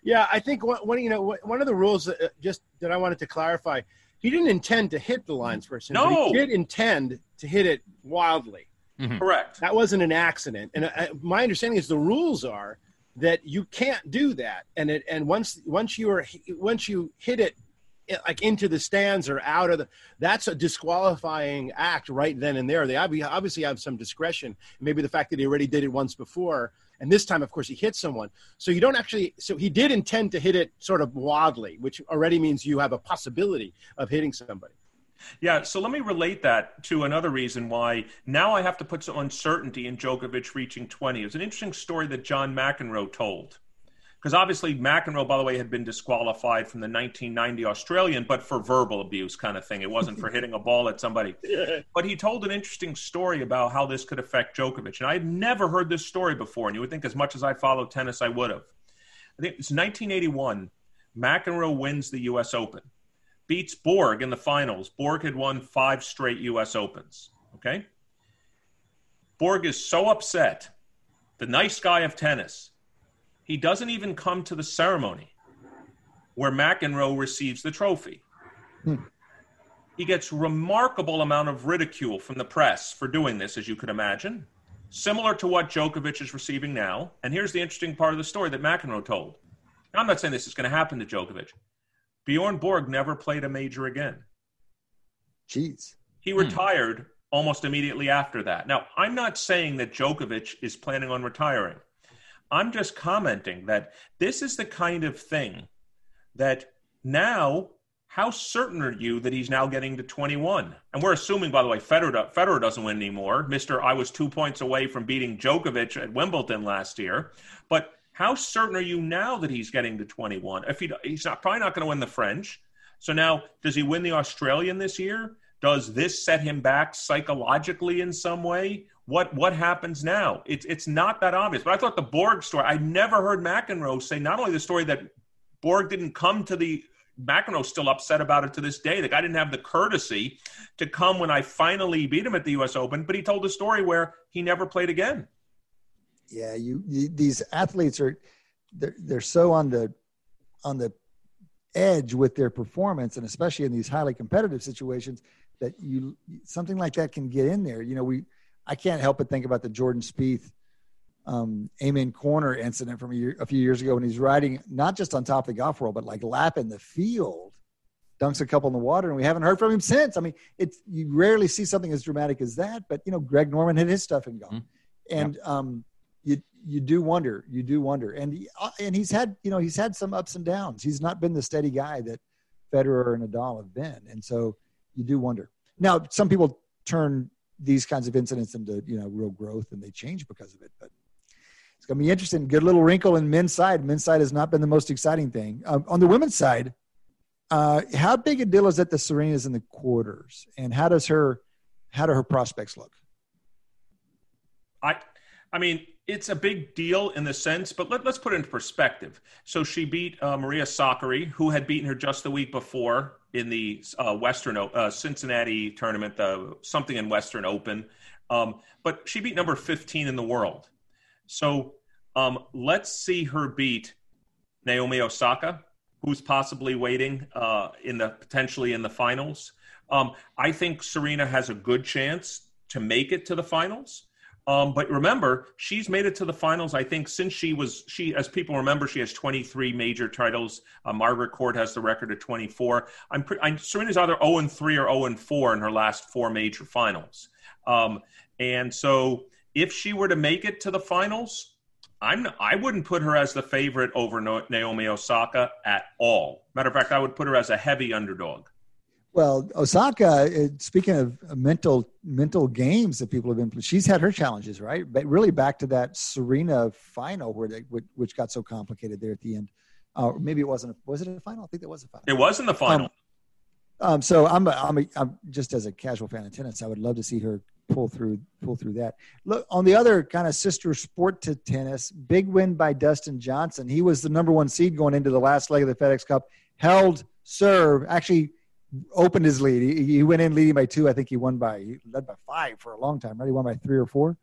Yeah, I think one of the rules just that I wanted to clarify, he didn't intend to hit the lines person. No. He did intend to hit it wildly. Mm-hmm. Correct. That wasn't an accident. And my understanding is the rules are that you can't do that. And once you hit it, like into the stands or out of that's a disqualifying act right then and there. They obviously have some discretion. Maybe the fact that he already did it once before, and this time, of course, he hit someone. So he did intend to hit it sort of wildly, which already means you have a possibility of hitting somebody. Yeah, so let me relate that to another reason why now I have to put some uncertainty in Djokovic reaching 20. It was an interesting story that John McEnroe told. Because obviously McEnroe, by the way, had been disqualified from the 1990 Australian, but for verbal abuse kind of thing. It wasn't for hitting a ball at somebody. Yeah. But he told an interesting story about how this could affect Djokovic. And I had never heard this story before. And you would think as much as I follow tennis, I would have. I think it's 1981. McEnroe wins the U.S. Open, beats Borg in the finals. Borg had won 5 straight U.S. Opens. Okay? Borg is so upset. The nice guy of tennis. He doesn't even come to the ceremony where McEnroe receives the trophy. Hmm. He gets a remarkable amount of ridicule from the press for doing this, as you could imagine, similar to what Djokovic is receiving now. And here's the interesting part of the story that McEnroe told. Now, I'm not saying this is going to happen to Djokovic. Bjorn Borg never played a major again. Jeez. He retired almost immediately after that. Now, I'm not saying that Djokovic is planning on retiring. I'm just commenting that this is the kind of thing that now, how certain are you that he's now getting to 21? And we're assuming, by the way, Federer doesn't win anymore. Mr. I was 2 points away from beating Djokovic at Wimbledon last year. But how certain are you now that he's getting to 21? If he's not probably not going to win the French. So now, does he win the Australian this year? Does this set him back psychologically in some way? What happens now? It's not that obvious. But I thought the Borg story, I never heard McEnroe say not only the story that Borg didn't come to the – McEnroe's still upset about it to this day. The guy didn't have the courtesy to come when I finally beat him at the U.S. Open, but he told a story where he never played again. Yeah, these athletes are – they're so on the edge with their performance, and especially in these highly competitive situations, that you something like that can get in there. I can't help but think about the Jordan Spieth Amen Corner incident from a few years ago when he's riding not just on top of the golf world, but like lapping the field, dunks a couple in the water, and we haven't heard from him since. I mean, you rarely see something as dramatic as that, but, Greg Norman hit his stuff in golf. Mm-hmm. And you do wonder. And he's had some ups and downs. He's not been the steady guy that Federer and Nadal have been. And so you do wonder. Now, some people turn these kinds of incidents into, real growth, and they change because of it. But it's going to be interesting. Good little wrinkle in men's side. Men's side has not been the most exciting thing. On the women's side, how big a deal is that the Serena's in the quarters, and how do her prospects look? I mean, it's a big deal in the sense, but let's put it into perspective. So she beat Maria Sakkari, who had beaten her just the week before in the Western Cincinnati tournament, something in Western Open. But she beat number 15 in the world. So let's see her beat Naomi Osaka, who's possibly waiting potentially in the finals. I think Serena has a good chance to make it to the finals. But remember, she's made it to the finals, I think, since as people remember, she has 23 major titles. Margaret Court has the record of 24. Serena's either 0-3 or 0-4 in her last four major finals. And so if she were to make it to the finals, I wouldn't put her as the favorite over Naomi Osaka at all. Matter of fact, I would put her as a heavy underdog. Well, Osaka, speaking of mental games that people have been, she's had her challenges, right? But really back to that Serena final which got so complicated there at the end. Maybe it wasn't. Was it a final? I think that was a final. It was in the final. So I'm just as a casual fan of tennis, I would love to see her pull through that. Look, on the other kind of sister sport to tennis, big win by Dustin Johnson. He was the number one seed going into the last leg of the FedEx Cup. Held serve, actually opened his lead. He went in leading by two. I think he led by five for a long time, right? He won by three or four.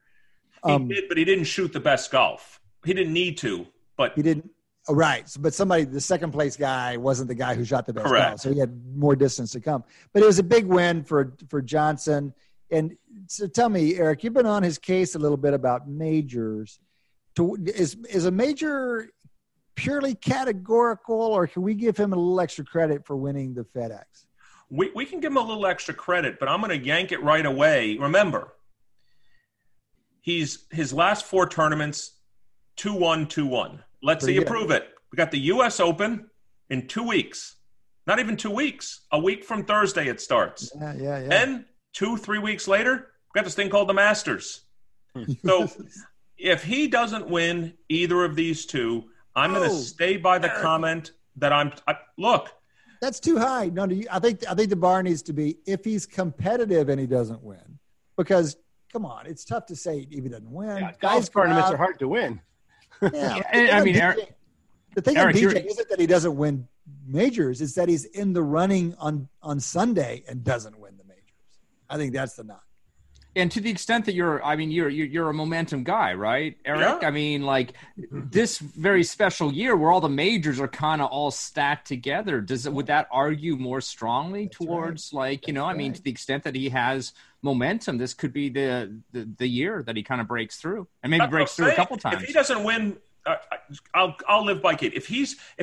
He did, but he didn't shoot the best golf. He didn't need to, but he didn't. Right. But the second place guy wasn't the guy who shot the best golf. So he had more distance to come, but it was a big win for Johnson. And so tell me, Eric, you've been on his case a little bit about majors. Is a major purely categorical, or can we give him a little extra credit for winning the FedEx? We can give him a little extra credit, but I'm going to yank it right away. Remember, his last four tournaments, 2-1, 2-1. Let's see you prove it. We got the U.S. Open in 2 weeks. Not even 2 weeks. A week from Thursday it starts. Yeah. Then 2-3 weeks later, we got this thing called the Masters. So if he doesn't win either of these two, I'm going to stay by the comment that look. That's too high. No, I think the bar needs to be if he's competitive and he doesn't win, because come on, it's tough to say if he doesn't win. Yeah, golf tournaments are hard to win. Yeah, the thing with DJ isn't that he doesn't win majors; it's that he's in the running on Sunday and doesn't win the majors. I think that's the knock. And to the extent that you're a momentum guy, right, Eric? Yeah. I mean, like this very special year where all the majors are kind of all stacked together. Would that argue more strongly towards to the extent that he has momentum, this could be the year that he kind of breaks through and maybe breaks through a couple times. If he doesn't win, I'll live by it. If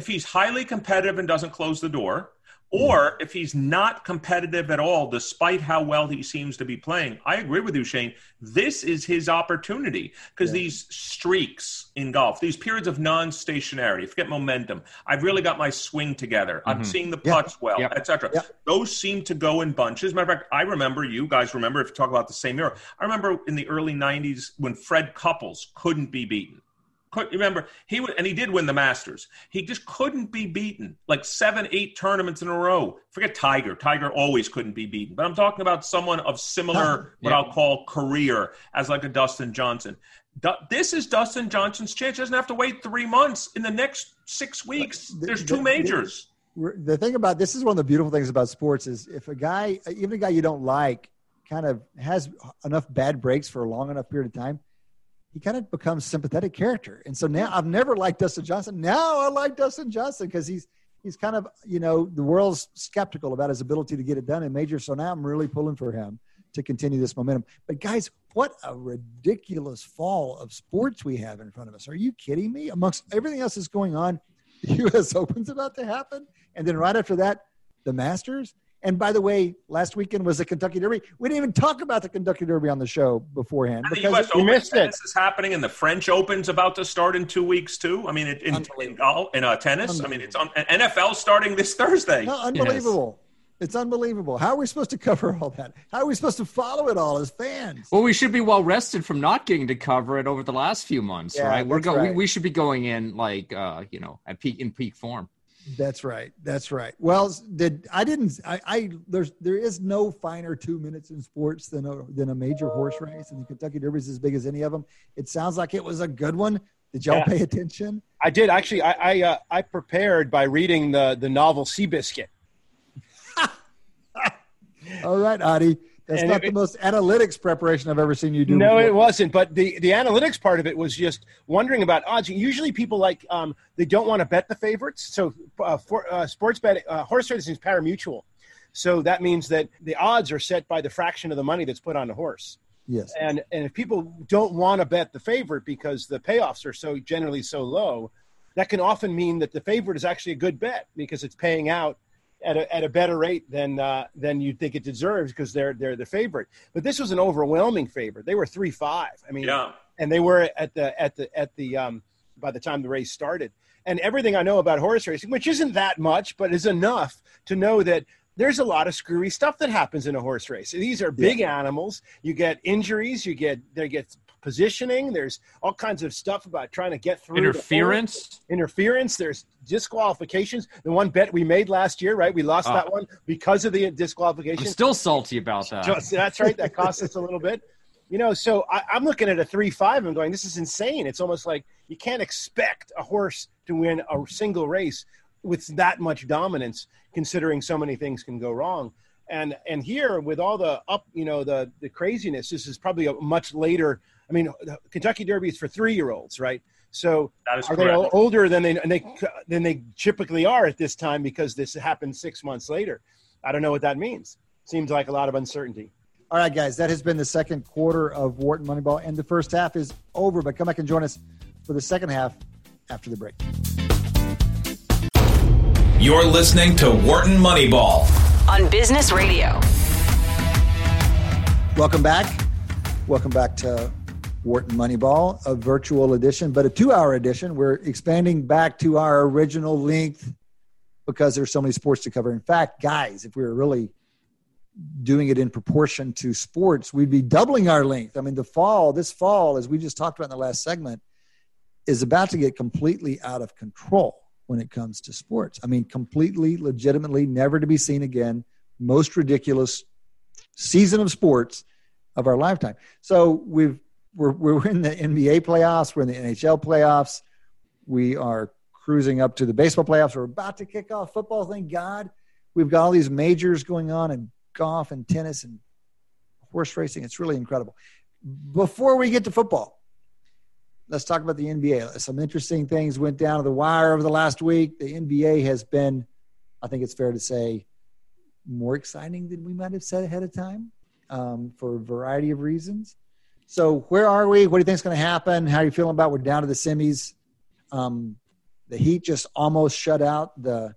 he's highly competitive and doesn't close the door. Or if he's not competitive at all, despite how well he seems to be playing, I agree with you, Shane. This is his opportunity because these streaks in golf, these periods of non-stationarity, forget momentum. I've really got my swing together. Mm-hmm. I'm seeing the putts well, etc. Yeah. Those seem to go in bunches. Matter of fact, I remember you guys remember if you talk about the same era. I remember in the early '90s when Fred Couples couldn't be beaten. Remember, he did win the Masters. He just couldn't be beaten, like 7-8 tournaments in a row. Forget Tiger. Tiger always couldn't be beaten. But I'm talking about someone of similar, what I'll call career, as like a Dustin Johnson. This is Dustin Johnson's chance. He doesn't have to wait 3 months. In the next 6 weeks, there's two majors. The thing about this is one of the beautiful things about sports is if a guy, even a guy you don't like, kind of has enough bad breaks for a long enough period of time, he kind of becomes a sympathetic character. And so now I've never liked Dustin Johnson. Now I like Dustin Johnson because he's kind of, the world's skeptical about his ability to get it done in major. So now I'm really pulling for him to continue this momentum. But guys, what a ridiculous fall of sports we have in front of us. Are you kidding me? Amongst everything else that's going on, the U.S. Open's about to happen. And then right after that, the Masters. And by the way, last weekend was the Kentucky Derby. We didn't even talk about the Kentucky Derby on the show beforehand. And the U.S. Open tennis is happening, and the French Open's about to start in 2 weeks too. I mean, in tennis, I mean, it's on NFL starting this Thursday. No, unbelievable. Yes. It's unbelievable. How are we supposed to cover all that? How are we supposed to follow it all as fans? Well, we should be well rested from not getting to cover it over the last few months, right? We should be going in like at peak form. That's right. Well, there is no finer 2 minutes in sports than a major horse race, and the Kentucky Derby is as big as any of them. It sounds like it was a good one. Did y'all pay attention? I did actually. I prepared by reading the novel Seabiscuit. All right, Audie. That's and not the most analytics preparation I've ever seen you do. No, before. It wasn't. But the analytics part of it was just wondering about odds. Usually people like they don't want to bet the favorites. So sports betting, horse racing is pari-mutuel. So that means that the odds are set by the fraction of the money that's put on the horse. Yes. And if people don't want to bet the favorite because the payoffs are so generally so low, that can often mean that the favorite is actually a good bet because it's paying out at a better rate than you'd think it deserves because they're the favorite. But this was an overwhelming favorite. They were 3-5. I mean, yeah. And they were at the by the time the race started. And everything I know about horse racing, which isn't that much, but is enough to know that there's a lot of screwy stuff that happens in a horse race. These are big animals. You get injuries. They get positioning. There's all kinds of stuff about trying to get through. Interference. There's disqualifications. The one bet we made last year, right? We lost that one because of the disqualification. I'm still salty about that. That's right. That cost us a little bit. You know, so I'm looking at a 3-5. I'm going, this is insane. It's almost like you can't expect a horse to win a single race with that much dominance, considering so many things can go wrong. And here with all the the craziness, this is probably a much later. I mean, Kentucky Derby is for 3-year-olds, right? So that is correct. They older than they typically are at this time because this happened 6 months later. I don't know what that means. Seems like a lot of uncertainty. All right, guys, that has been the second quarter of Wharton Moneyball, and the first half is over. But come back and join us for the second half after the break. You're listening to Wharton Moneyball on Business Radio. Welcome back to Wharton Moneyball, a virtual edition, but a 2-hour edition. We're expanding back to our original length because there's so many sports to cover. In fact, guys, if we were really doing it in proportion to sports, we'd be doubling our length. I mean, this fall, as we just talked about in the last segment, is about to get completely out of control when it comes to sports. I mean, completely, legitimately, never to be seen again, most ridiculous season of sports of our lifetime. So we're in the NBA playoffs, we're in the NHL playoffs, we are cruising up to the baseball playoffs, we're about to kick off football, thank God. We've got all these majors going on in golf and tennis and horse racing. It's really incredible. Before we get to football, let's talk about the NBA. Some interesting things went down to the wire over the last week. The NBA has been, I think it's fair to say, more exciting than we might have said ahead of time for a variety of reasons. So where are we? What do you think is going to happen? How are you feeling about it? We're down to the semis. The Heat just almost shut out the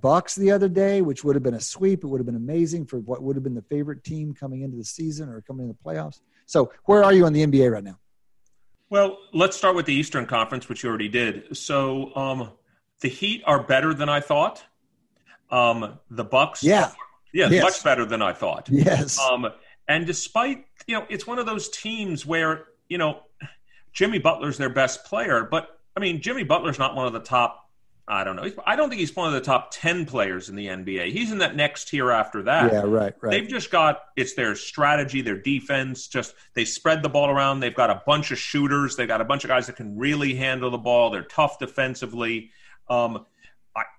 Bucks the other day, which would have been a sweep. It would have been amazing for what would have been the favorite team coming into the season or coming into the playoffs. So where are you on the NBA right now? Well, let's start with the Eastern Conference, which you already did. So the Heat are better than I thought. The Bucks, yes. Much better than I thought. Yes. And despite, it's one of those teams where, Jimmy Butler's their best player. But, I mean, Jimmy Butler's not one of the top, I don't know. I don't think he's one of the top 10 players in the NBA. He's in that next tier after that. Yeah, right. They've just got – it's their strategy, their defense. Just they spread the ball around. They've got a bunch of shooters. They've got a bunch of guys that can really handle the ball. They're tough defensively.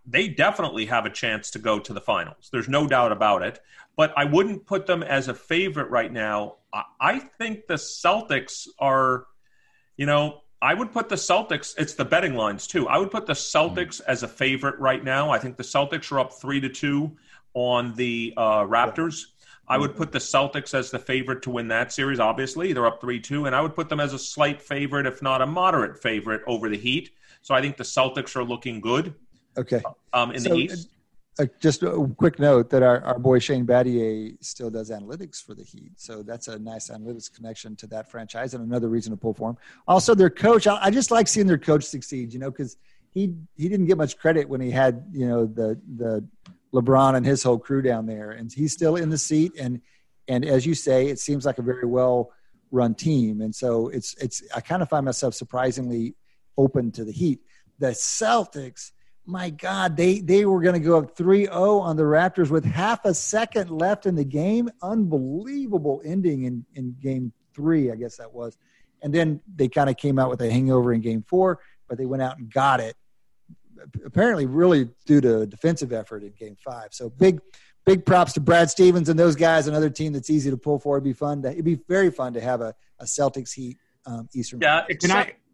They definitely have a chance to go to the finals. There's no doubt about it. But I wouldn't put them as a favorite right now. I think the Celtics are, I would put the Celtics – it's the betting lines too. I would put the Celtics as a favorite right now. I think the Celtics are up 3-2 on the Raptors. I would put the Celtics as the favorite to win that series, obviously. They're up 3-2, and I would put them as a slight favorite, if not a moderate favorite, over the Heat. So I think the Celtics are looking good. Okay. The East. Just a quick note that our boy Shane Battier still does analytics for the Heat. So that's a nice analytics connection to that franchise and another reason to pull for him. Also, their coach, I just like seeing their coach succeed, because he didn't get much credit when he had, the LeBron and his whole crew down there. And he's still in the seat. And as you say, it seems like a very well-run team. And so I kind of find myself surprisingly open to the Heat. The Celtics – my God, they were going to go up 3-0 on the Raptors with half a second left in the game. Unbelievable ending in game 3, I guess that was. And then they kind of came out with a hangover in game 4, but they went out and got it, apparently really due to defensive effort in game 5. So big, big props to Brad Stevens and those guys. Another team that's easy to pull for. It'd be fun. It'd be very fun to have a Celtics Heat Eastern. Yeah,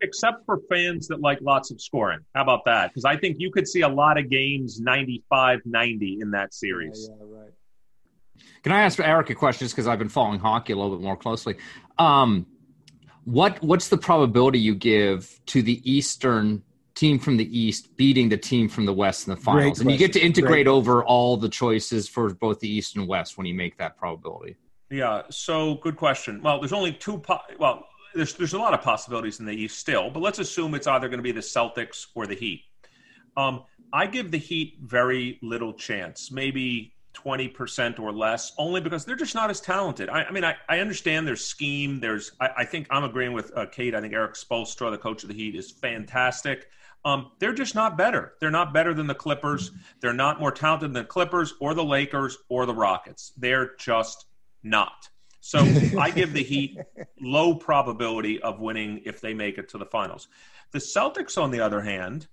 except for fans that like lots of scoring. How about that? Because I think you could see a lot of games 95-90 in that series. Yeah, right. Can I ask Eric a question just because I've been following hockey a little bit more closely? What's the probability you give to the Eastern team from the East beating the team from the West in the finals? And you get to integrate over all the choices for both the East and West when you make that probability. Yeah, so good question. Well, there's only two there's a lot of possibilities in the East still, but let's assume it's either going to be the Celtics or the Heat. I give the Heat very little chance, maybe 20% or less, only because they're just not as talented. I mean, I understand their scheme. I think I'm agreeing with Cade. I think Eric Spoelstra, the coach of the Heat, is fantastic. They're just not better. They're not better than the Clippers. They're not more talented than the Clippers or the Lakers or the Rockets. They're just not. So I give the Heat low probability of winning if they make it to the finals. The Celtics, on the other hand,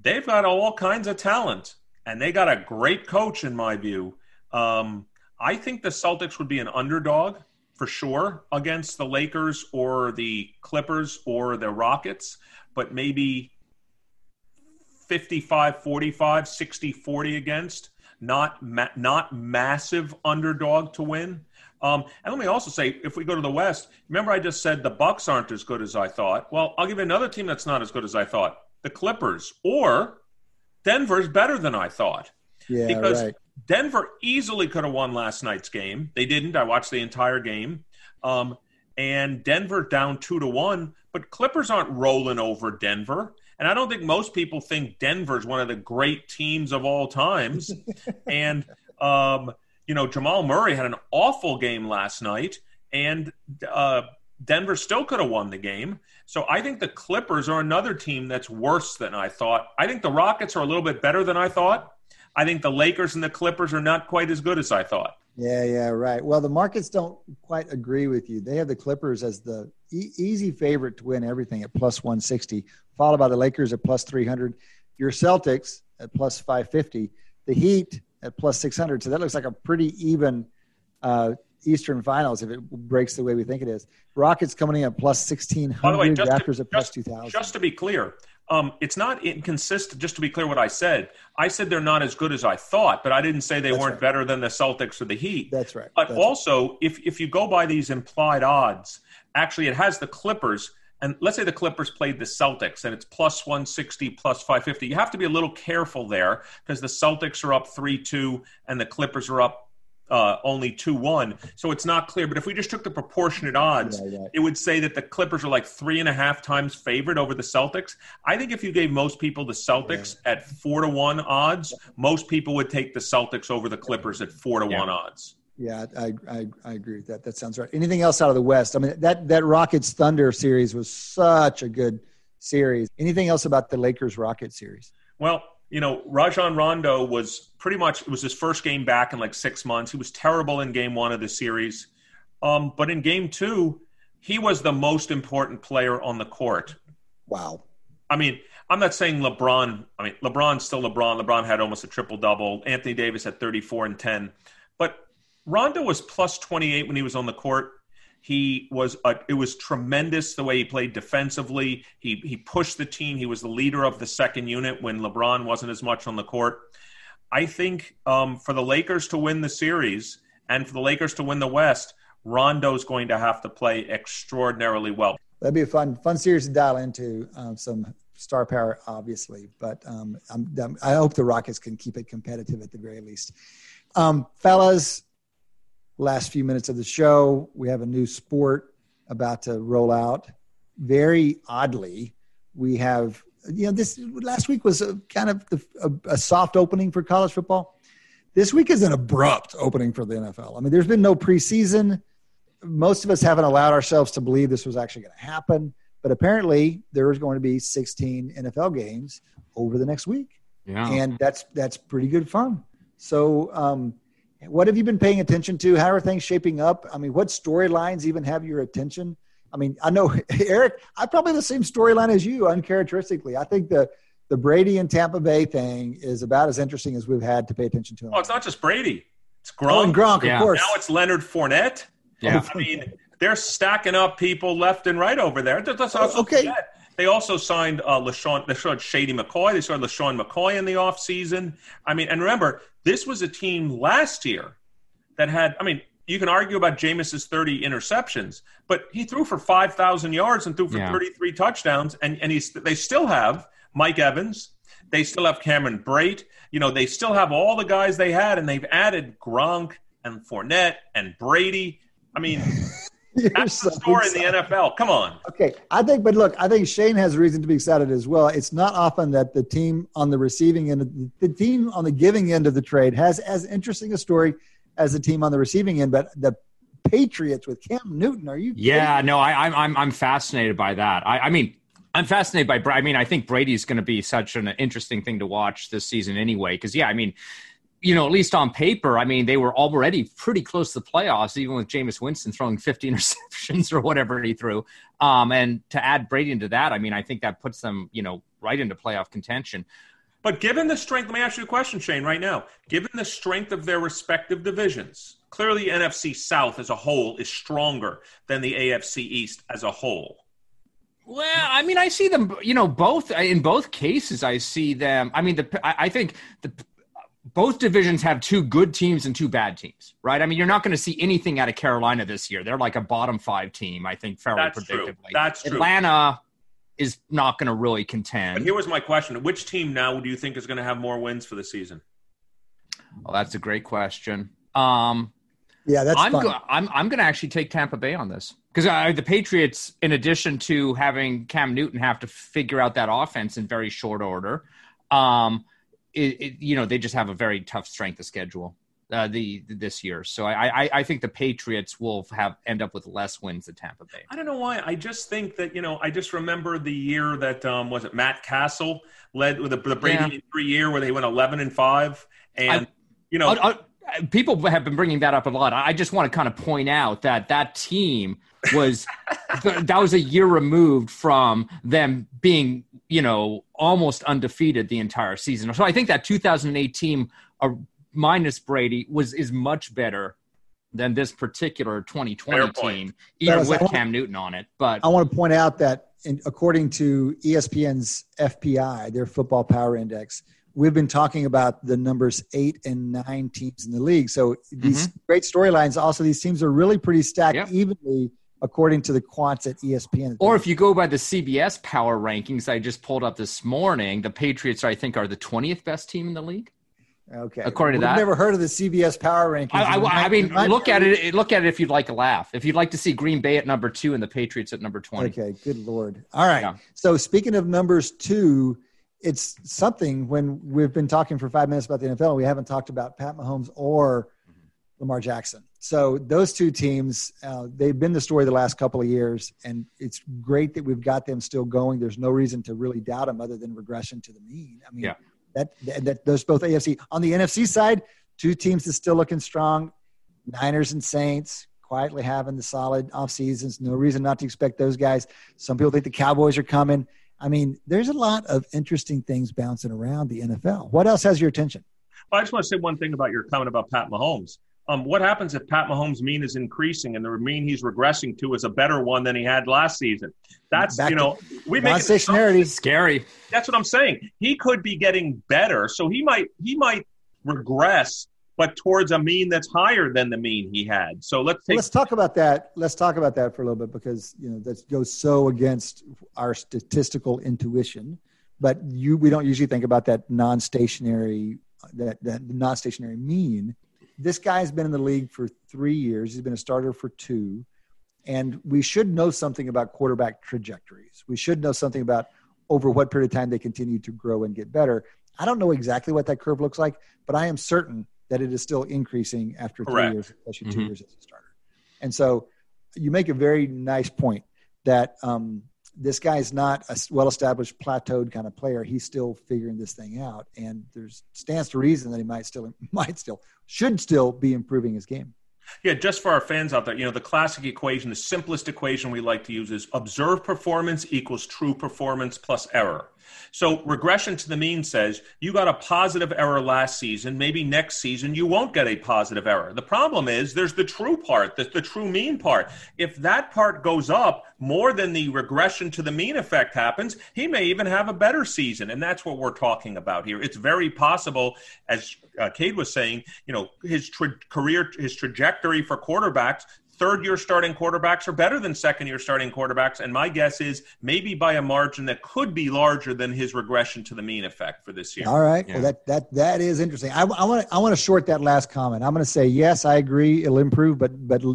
they've got all kinds of talent, and they got a great coach in my view. I think the Celtics would be an underdog for sure against the Lakers or the Clippers or the Rockets, but maybe 55-45, 60-40 against, not massive underdog to win. And let me also say, if we go to the West, remember I just said the Bucks aren't as good as I thought. Well, I'll give you another team that's not as good as I thought. The Clippers, or Denver's better than I thought. Yeah, because right. Denver easily could have won last night's game. They didn't. I watched the entire game. And Denver down 2-1, but Clippers aren't rolling over Denver. And I don't think most people think Denver's one of the great teams of all times. And you know, Jamal Murray had an awful game last night, and Denver still could have won the game. So I think the Clippers are another team that's worse than I thought. I think the Rockets are a little bit better than I thought. I think the Lakers and the Clippers are not quite as good as I thought. Yeah, right. Well, the markets don't quite agree with you. They have the Clippers as the easy favorite to win everything at plus 160, followed by the Lakers at plus 300, your Celtics at plus 550, the Heat at plus 600. So that looks like a pretty even Eastern Finals if it breaks the way we think it is. Rockets coming in at plus 1,600. By the way, Raptors at plus 2,000. Just to be clear, it's not inconsistent. Just to be clear what I said. I said they're not as good as I thought, but I didn't say they weren't better than the Celtics or the Heat. That's right. But also, if you go by these implied odds, actually it has the Clippers. And let's say the Clippers played the Celtics, and it's plus 160, plus 550. You have to be a little careful there because the Celtics are up 3-2 and the Clippers are up only 2-1. So it's not clear. But if we just took the proportionate odds, it would say that the Clippers are like 3.5 times favored over the Celtics. I think if you gave most people the Celtics at 4-1 odds, most people would take the Celtics over the Clippers at 4-1 odds. Yeah, I agree with that. That sounds right. Anything else out of the West? I mean, that Rockets Thunder series was such a good series. Anything else about the Lakers Rockets series? Well, you know, Rajon Rondo was it was his first game back in like 6 months. He was terrible in game one of the series. But in game two, he was the most important player on the court. Wow. I mean, I'm not saying LeBron. I mean, LeBron's still LeBron. LeBron had almost a triple-double. Anthony Davis had 34 and 10. But Rondo was plus 28 when he was on the court. It was tremendous the way he played defensively. He pushed the team. He was the leader of the second unit when LeBron wasn't as much on the court. I think for the Lakers to win the series and for the Lakers to win the West, Rondo's going to have to play extraordinarily well. That'd be a fun series to dial into. Some star power, obviously, but I hope the Rockets can keep it competitive at the very least. Fellas, last few minutes of the show, we have a new sport about to roll out. Very oddly, we have, you know, this last week was a soft opening for college football. This week is an abrupt opening for the NFL. I mean, there's been no preseason. Most of us haven't allowed ourselves to believe this was actually going to happen, but apparently there is going to be 16 NFL games over the next week. Yeah. And that's pretty good fun. So, what have you been paying attention to? How are things shaping up? I mean, what storylines even have your attention? I mean, I know, Eric, I probably the same storyline as you, uncharacteristically. I think the the Brady and Tampa Bay thing is about as interesting as we've had to pay attention to. Oh, it's not just Brady. It's Gronk. Oh, and Gronk, yeah. Of course. Now it's Leonard Fournette. Yeah. I mean, they're stacking up people left and right over there. That's also okay. They also signed LaSean Shady McCoy. They signed LaSean McCoy in the offseason. I mean, and remember, this was a team last year that had – I mean, you can argue about Jameis's 30 interceptions, but he threw for 5,000 yards and threw for 33 touchdowns, and they still have Mike Evans. They still have Cameron Brate. You know, they still have all the guys they had, and they've added Gronk and Fournette and Brady. I mean – That's the story in the NFL. Come on. Okay. I think Shane has reason to be excited as well. It's not often that the team on the receiving end, the team on the giving end of the trade has as interesting a story as the team on the receiving end, but the Patriots with Cam Newton, are you kidding? Yeah, no, I'm fascinated by that. I mean, I'm fascinated by Brady. I mean, I think Brady's going to be such an interesting thing to watch this season anyway, because, yeah, I mean – you know, at least on paper, I mean, they were already pretty close to the playoffs, even with Jameis Winston throwing 50 interceptions or whatever he threw. And to add Brady into that, I mean, I think that puts them, you know, right into playoff contention. But given the strength, let me ask you a question, Shane, right now. Given the strength of their respective divisions, clearly NFC South as a whole is stronger than the AFC East as a whole. Well, I mean, I see them, you know, both in both cases, I see them. I mean, I think both divisions have two good teams and two bad teams, right? I mean, you're not going to see anything out of Carolina this year. They're like a bottom 5 team, I think, fairly predictably. That's true. Atlanta is not going to really contend. But here was my question. Which team now do you think is going to have more wins for the season? Well, that's a great question. I'm going to actually take Tampa Bay on this. Because the Patriots, in addition to having Cam Newton have to figure out that offense in very short order, you know, they just have a very tough strength of schedule this year. So I think the Patriots will end up with less wins than Tampa Bay. I don't know why. I just think that, you know, I just remember the year that was it Matt Castle led with the Brady 3 year where they went 11-5, and you know, people have been bringing that up a lot. I just want to kind of point out that team was that was a year removed from them being, you know, almost undefeated the entire season. So I think that 2018 minus Brady is much better than this particular 2020 team, even with Cam Newton on it. But I want to point out that according to ESPN's FPI, their Football Power Index, we've been talking about the numbers 8 and 9 teams in the league. So these great storylines. Also, these teams are really pretty stacked evenly according to the quants at ESPN. Or if you go by the CBS power rankings I just pulled up this morning, the Patriots, I think, are the 20th best team in the league. Okay. According to that. I've never heard of the CBS power rankings. Look at it if you'd like a laugh. If you'd like to see Green Bay at number 2 and the Patriots at number 20. Okay, good Lord. All right. Yeah. So speaking of numbers 2, it's something when we've been talking for 5 minutes about the NFL, we haven't talked about Pat Mahomes or Lamar Jackson. So those two teams, they've been the story the last couple of years, and it's great that we've got them still going. There's no reason to really doubt them other than regression to the mean. I mean, that those both AFC. On the NFC side, two teams that's still looking strong, Niners and Saints, quietly having the solid off seasons. No reason not to expect those guys. Some people think the Cowboys are coming. I mean, there's a lot of interesting things bouncing around the NFL. What else has your attention? Well, I just want to say one thing about your comment about Pat Mahomes. What happens if Pat Mahomes' mean is increasing and the mean he's regressing to is a better one than he had last season? That's, you know, we make it scary. That's what I'm saying. He could be getting better, so he might regress, but towards a mean that's higher than the mean he had. So let's talk about that. Let's talk about that for a little bit because you know that goes so against our statistical intuition. But we don't usually think about that non-stationary mean. This guy's been in the league for 3 years. He's been a starter for 2. And we should know something about quarterback trajectories. We should know something about over what period of time they continue to grow and get better. I don't know exactly what that curve looks like, but I am certain that it is still increasing after 3 years, especially 2 years as a starter. And so you make a very nice point that this guy's not a well-established, plateaued kind of player. He's still figuring this thing out, and there's stands to reason that he should still be improving his game. Yeah, just for our fans out there, you know, the classic equation, the simplest equation we like to use is observed performance equals true performance plus error. So regression to the mean says you got a positive error last season. Maybe next season you won't get a positive error. The problem is there's the true part, the true mean part. If that part goes up more than the regression to the mean effect happens, he may even have a better season. And that's what we're talking about here. It's very possible, as Cade was saying, you know, his trajectory for quarterbacks, third-year starting quarterbacks are better than second-year starting quarterbacks, and my guess is maybe by a margin that could be larger than his regression to the mean effect for this year. All right, yeah. Well, that is interesting. I want to short that last comment. I'm going to say yes, I agree, it'll improve, but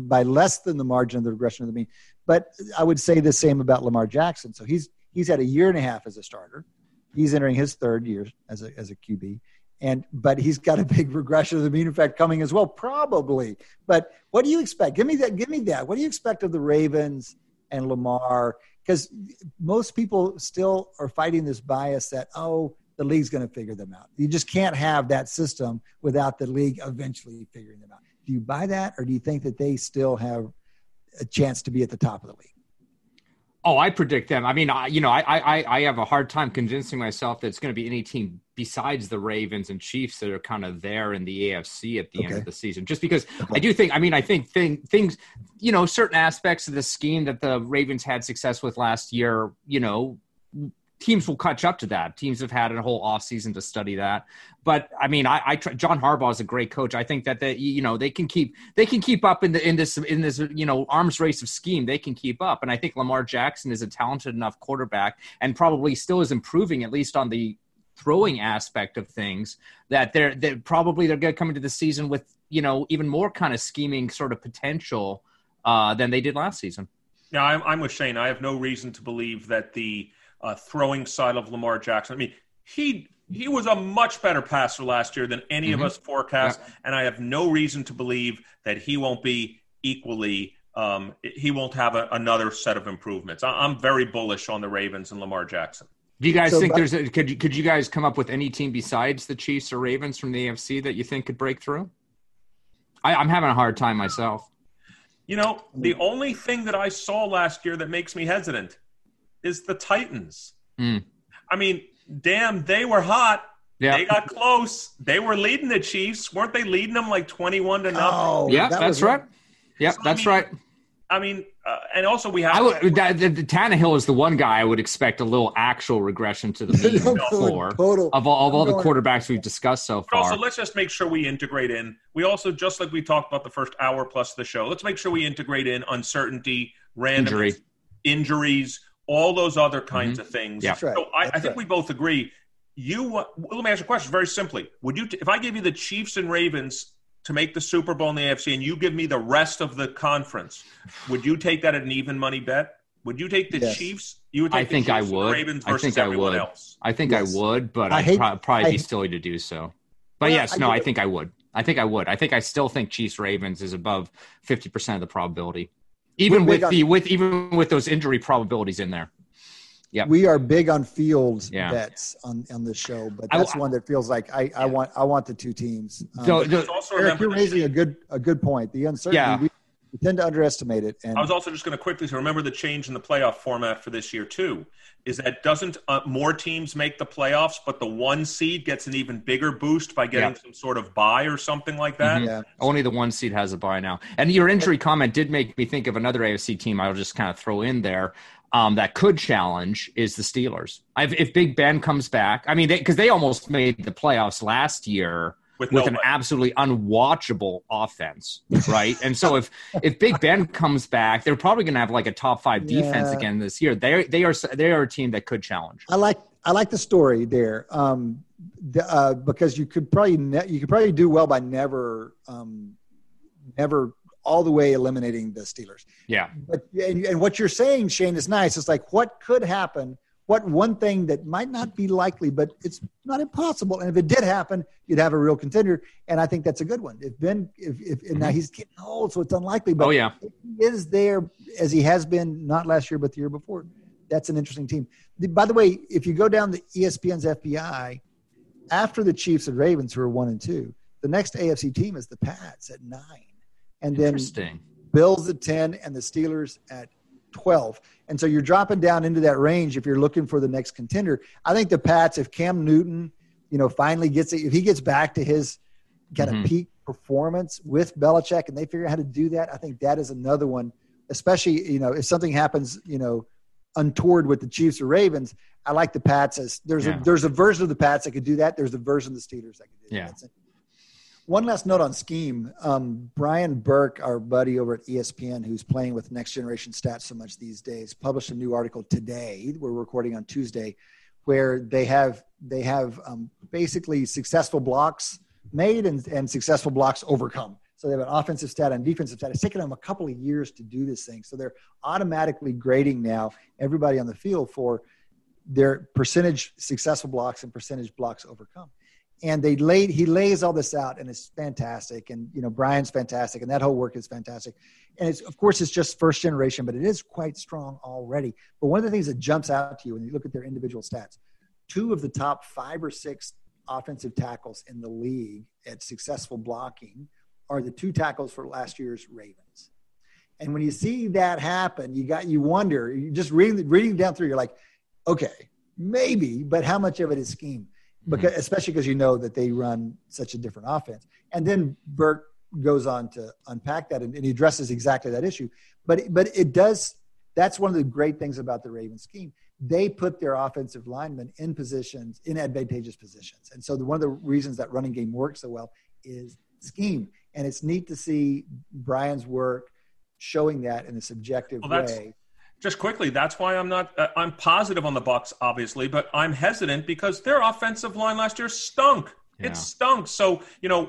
by less than the margin of the regression of the mean. But I would say the same about Lamar Jackson. So he's had a year and a half as a starter. He's entering his third year as a QB. But he's got a big regression of the mean effect coming as well, probably. But what do you expect? Give me that. What do you expect of the Ravens and Lamar? Because most people still are fighting this bias that, the league's going to figure them out. You just can't have that system without the league eventually figuring them out. Do you buy that, or do you think that they still have a chance to be at the top of the league? Oh, I predict them. I mean, I have a hard time convincing myself that it's going to be any team besides the Ravens and Chiefs that are kind of there in the AFC at the end of the season, just because I do think, things, certain aspects of the scheme that the Ravens had success with last year, teams will catch up to that. Teams have had a whole offseason to study that. But John Harbaugh is a great coach. I think that they can keep up in this arms race of scheme. They can keep up, and I think Lamar Jackson is a talented enough quarterback, and probably still is improving, at least on the throwing aspect of things. That they're going to come into the season with even more kind of scheming sort of potential than they did last season. Yeah, I'm with Shane. I have no reason to believe that the throwing side of Lamar Jackson. I mean, he was a much better passer last year than any of us forecast, and I have no reason to believe that he won't be equally. He won't have another set of improvements. I'm very bullish on the Ravens and Lamar Jackson. Do you guys think could you guys come up with any team besides the Chiefs or Ravens from the AFC that you think could break through? I'm having a hard time myself. The only thing that I saw last year that makes me hesitant is the Titans. Mm. I mean, damn, they were hot. Yeah. They got close. They were leading the Chiefs. Weren't they leading them like 21-0? Oh, yeah, that's right. Yeah, that's right. And also we have Tannehill is the one guy I would expect a little actual regression to the mean of all the quarterbacks we've discussed so far. Also, let's just make sure we integrate in. We also, just like we talked about the first hour plus of the show, let's make sure we integrate in uncertainty, random injuries, all those other kinds of things. Yeah. Right. So I think we both agree. Let me ask you a question very simply. Would you, if I give you the Chiefs and Ravens to make the Super Bowl in the AFC and you give me the rest of the conference, would you take that at an even money bet? Would you take the Chiefs? You would take Ravens versus everyone else. I think I would, but I'd probably be silly to do so. But I think I would. I think I still think Chiefs Ravens is above 50% of the probability. Even with those injury probabilities in there. Yeah. We are big on field bets on this show, but that's one that feels like I want the two teams. Eric, you're raising a good point. The uncertainty, we tend to underestimate it. And I was also just going to quickly say, remember the change in the playoff format for this year too, is that doesn't more teams make the playoffs, but the one seed gets an even bigger boost by getting some sort of bye or something like that. Mm-hmm. Yeah. Only the one seed has a bye now. And your injury comment did make me think of another AFC team I'll just kind of throw in there. That could challenge is the Steelers. If Big Ben comes back, because they almost made the playoffs last year with an absolutely unwatchable offense, right? And so if Big Ben comes back, they're probably going to have like a top five defense again this year. They are a team that could challenge. I like the story there, because you could probably do well by never all the way eliminating the Steelers. Yeah. But, and what you're saying, Shane, is nice. It's like, what could happen? What one thing that might not be likely, but it's not impossible. And if it did happen, you'd have a real contender. And I think that's a good one. If now he's getting old, so it's unlikely, but he is there as he has been, not last year, but the year before. That's an interesting team. By the way, if you go down the ESPN's FBI, after the Chiefs and Ravens, who are 1 and 2, the next AFC team is the Pats at 9. And then Bills at 10 and the Steelers at 12. And so you're dropping down into that range if you're looking for the next contender. I think the Pats, if Cam Newton, finally gets it, if he gets back to his kind of peak performance with Belichick and they figure out how to do that, I think that is another one, especially, if something happens, untoward with the Chiefs or Ravens. I like the Pats as there's a version of the Pats that could do that. There's a version of the Steelers that could do that. That's it. One last note on scheme. Brian Burke, our buddy over at ESPN, who's playing with next generation stats so much these days, published a new article today. We're recording on Tuesday, where they have basically successful blocks made and successful blocks overcome. So they have an offensive stat and defensive stat. It's taken them a couple of years to do this thing. So they're automatically grading now everybody on the field for their percentage successful blocks and percentage blocks overcome. And he lays all this out, and it's fantastic. And, Brian's fantastic, and that whole work is fantastic. And it's just first generation, but it is quite strong already. But one of the things that jumps out to you when you look at their individual stats, 2 of the top 5 or 6 offensive tackles in the league at successful blocking are the 2 tackles for last year's Ravens. And when you see that happen, you wonder, you just reading down through, you're like, okay, maybe, but how much of it is scheme? Because, especially because that they run such a different offense. And then Burke goes on to unpack that, and he addresses exactly that issue. But it does – that's one of the great things about the Ravens scheme. They put their offensive linemen in positions, in advantageous positions. And so one of the reasons that running game works so well is scheme. And it's neat to see Brian's work showing that in a subjective way. Just quickly, that's why I'm positive on the Bucs, obviously, but I'm hesitant because their offensive line last year stunk. Yeah. It stunk. So,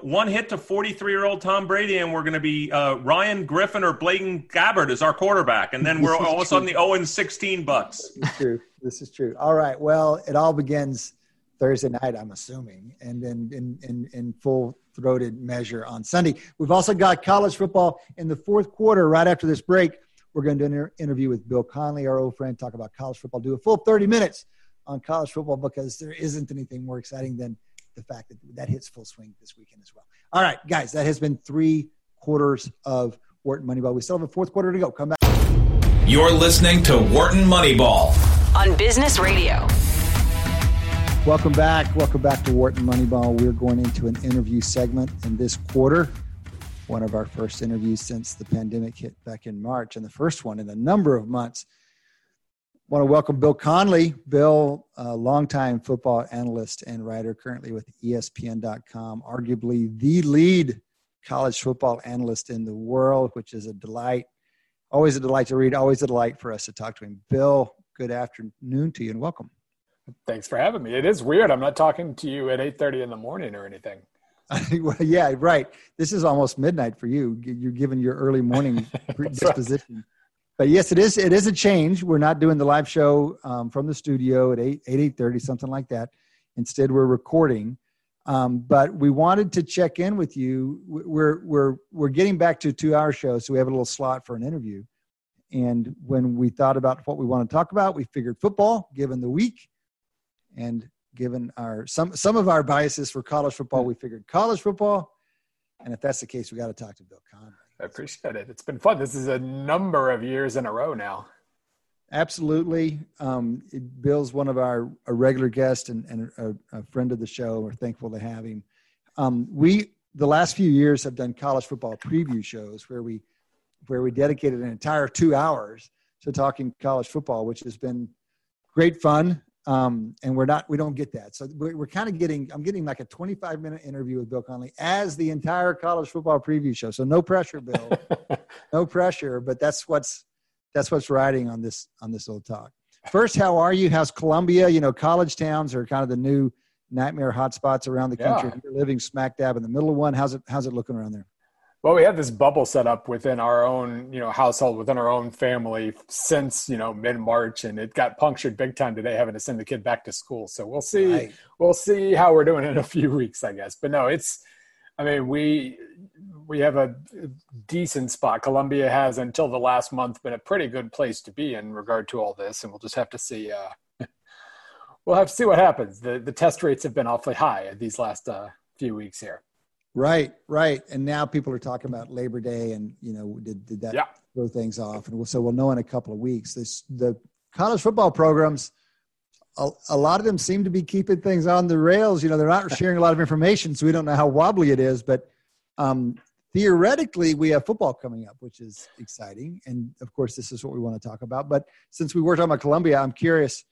one hit to 43-year-old Tom Brady, and we're going to be Ryan Griffin or Bladen Gabbert as our quarterback, and then we're all of a sudden the 0-16 Bucs. This is true. All right. Well, it all begins Thursday night, I'm assuming, and then in full-throated measure on Sunday. We've also got college football in the fourth quarter right after this break. We're going to do an interview with Bill Connelly, our old friend, talk about college football, do a full 30 minutes on college football because there isn't anything more exciting than the fact that hits full swing this weekend as well. All right, guys, that has been 3 quarters of Wharton Moneyball. We still have a fourth quarter to go. Come back. You're listening to Wharton Moneyball on Business Radio. Welcome back. Welcome back to Wharton Moneyball. We're going into an interview segment in this quarter. One of our first interviews since the pandemic hit back in March, and the first one in a number of months. I want to welcome Bill Connelly. Bill, a longtime football analyst and writer, currently with ESPN.com, arguably the lead college football analyst in the world, which is a delight. Always a delight to read, always a delight for us to talk to him. Bill, good afternoon to you, and welcome. Thanks for having me. It is weird. I'm not talking to you at 8:30 in the morning or anything. Yeah, right. This is almost midnight for you. You're given your early morning disposition. Right. But yes, it is a change. We're not doing the live show from the studio at 8:30, something like that. Instead, we're recording. But we wanted to check in with you. We're getting back to a 2-hour show, so we have a little slot for an interview. And when we thought about what we want to talk about, we figured football, given the week, and given our some of our biases for college football, we figured college football. And if that's the case, we got to talk to Bill Connelly. I appreciate it. It's been fun. This is a number of years in a row now. Absolutely. Bill's one of our regular guests and a friend of the show. We're thankful to have him. We, the last few years, have done college football preview shows where we dedicated an entire 2 hours to talking college football, which has been great fun. And we don't get that. So we're kind of I'm getting like a 25-minute interview with Bill Connelly as the entire college football preview show. So no pressure, Bill, no pressure, but that's what's riding on this little talk. First, how are you? How's Columbia? College towns are kind of the new nightmare hotspots around the country. Yeah. You're living smack dab in the middle of one. How's it looking around there? Well, we had this bubble set up within our own, household, within our own family since, mid-March, and it got punctured big time today, having to send the kid back to school. So we'll see. Right. We'll see how we're doing in a few weeks, I guess. But no, we have a decent spot. Columbia has, until the last month, been a pretty good place to be in regard to all this, and we'll just have to see. We'll have to see what happens. The test rates have been awfully high these last few weeks here. Right. And now people are talking about Labor Day and, you know, did that throw things off? And we'll know in a couple of weeks. The college football programs, a lot of them seem to be keeping things on the rails. You know, they're not sharing a lot of information, so we don't know how wobbly it is. But theoretically, we have football coming up, which is exciting. And, of course, this is what we want to talk about. But since we were talking about Columbia, I'm curious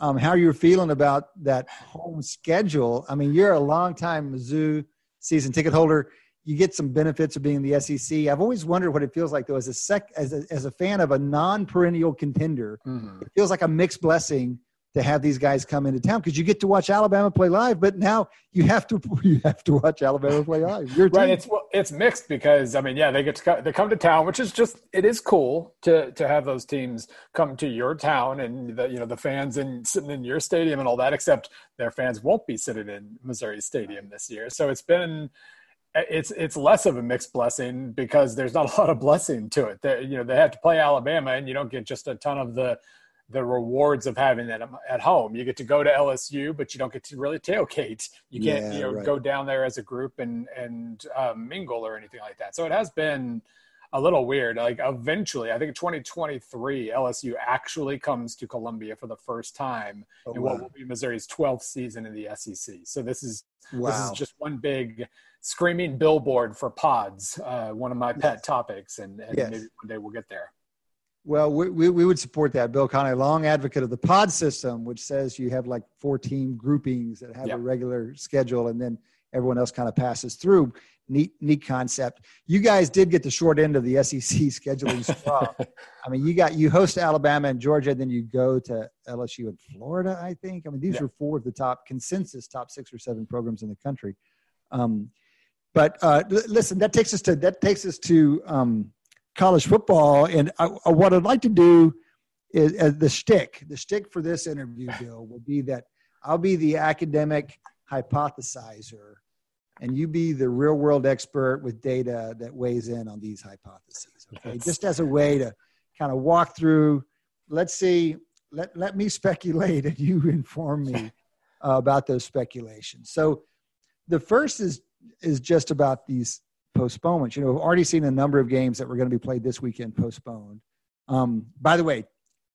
how you're feeling about that home schedule. I mean, you're a longtime Mizzou season ticket holder. You get some benefits of being in the SEC. I've always wondered what it feels like, though, as a fan of a non-perennial contender. Mm-hmm. It feels like a mixed blessing to have these guys come into town, because you get to watch Alabama play live, but now you have to watch Alabama play live. Right. It's mixed because, I mean, yeah, they come to town, which is just, it is cool to have those teams come to your town and the fans sitting in your stadium and all that, except their fans won't be sitting in Missouri Stadium this year. So it's less of a mixed blessing because there's not a lot of blessing to it. They have to play Alabama, and you don't get just a ton of the rewards of having that at home. You get to go to LSU, but you don't get to really tailgate. You can't go down there as a group and mingle or anything like that. So it has been a little weird. Like, eventually, I think in 2023, LSU actually comes to Columbia for the first time in what will be Missouri's 12th season in the SEC. So this is just one big screaming billboard for pods, one of my pet topics, and maybe one day we'll get there. Well, we would support that. Bill Connelly, long advocate of the pod system, which says you have like 4 team groupings that have a regular schedule, and then everyone else kind of passes through. Neat concept. You guys did get the short end of the SEC scheduling straw. I mean, you host Alabama and Georgia, and then you go to LSU and Florida, I think. I mean, these are 4 of the top consensus, top 6 or 7 programs in the country. But listen, that takes us to college football. And what I'd like to do is the shtick for this interview, Bill, will be that I'll be the academic hypothesizer and you be the real world expert with data that weighs in on these hypotheses. Okay. Just as a way to kind of walk through, let's see, let me speculate and you inform me about those speculations. So the first is just about these postponements. You know, we've already seen a number of games that were going to be played this weekend postponed. By the way,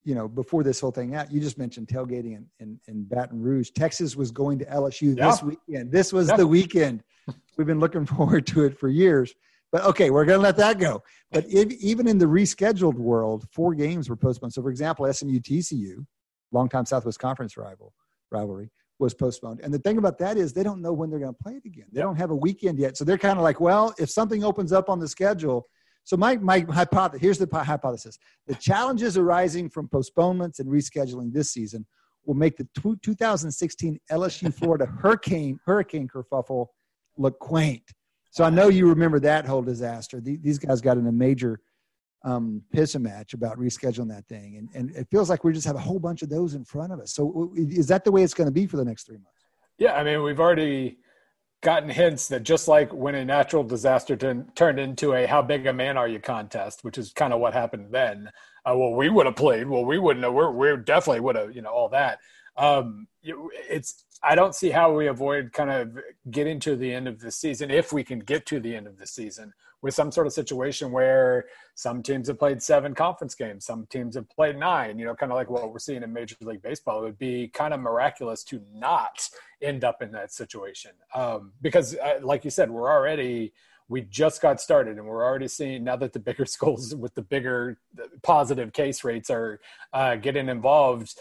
you know, before this whole thing out, you just mentioned tailgating in Baton Rouge. Texas was going to LSU this weekend. This was the weekend. We've been looking forward to it for years. But, okay, we're going to let that go. But even in the rescheduled world, 4 games were postponed. So, for example, SMU-TCU, longtime Southwest Conference rivalry, was postponed. And the thing about that is they don't know when they're going to play it again. They don't have a weekend yet. So they're kind of like, well, if something opens up on the schedule. So my hypothesis, here's the hypothesis. The challenges arising from postponements and rescheduling this season will make the 2016 LSU Florida hurricane kerfuffle look quaint. So I know you remember that whole disaster. These guys got in a major piss a match about rescheduling that thing. And it feels like we just have a whole bunch of those in front of us. So is that the way it's going to be for the next 3 months? Yeah. I mean, we've already gotten hints that just like when a natural disaster turned into a how big a man are you contest, which is kind of what happened then. We would have played. Well, we wouldn't have. We definitely would have, all that. I don't see how we avoid kind of getting to the end of the season, if we can get to the end of the season, with some sort of situation where some teams have played 7 conference games, some teams have played 9, kind of like what we're seeing in Major League Baseball. It would be kind of miraculous to not end up in that situation. Because like you said, we just got started, and we're already seeing now that the bigger schools with the bigger positive case rates are getting involved.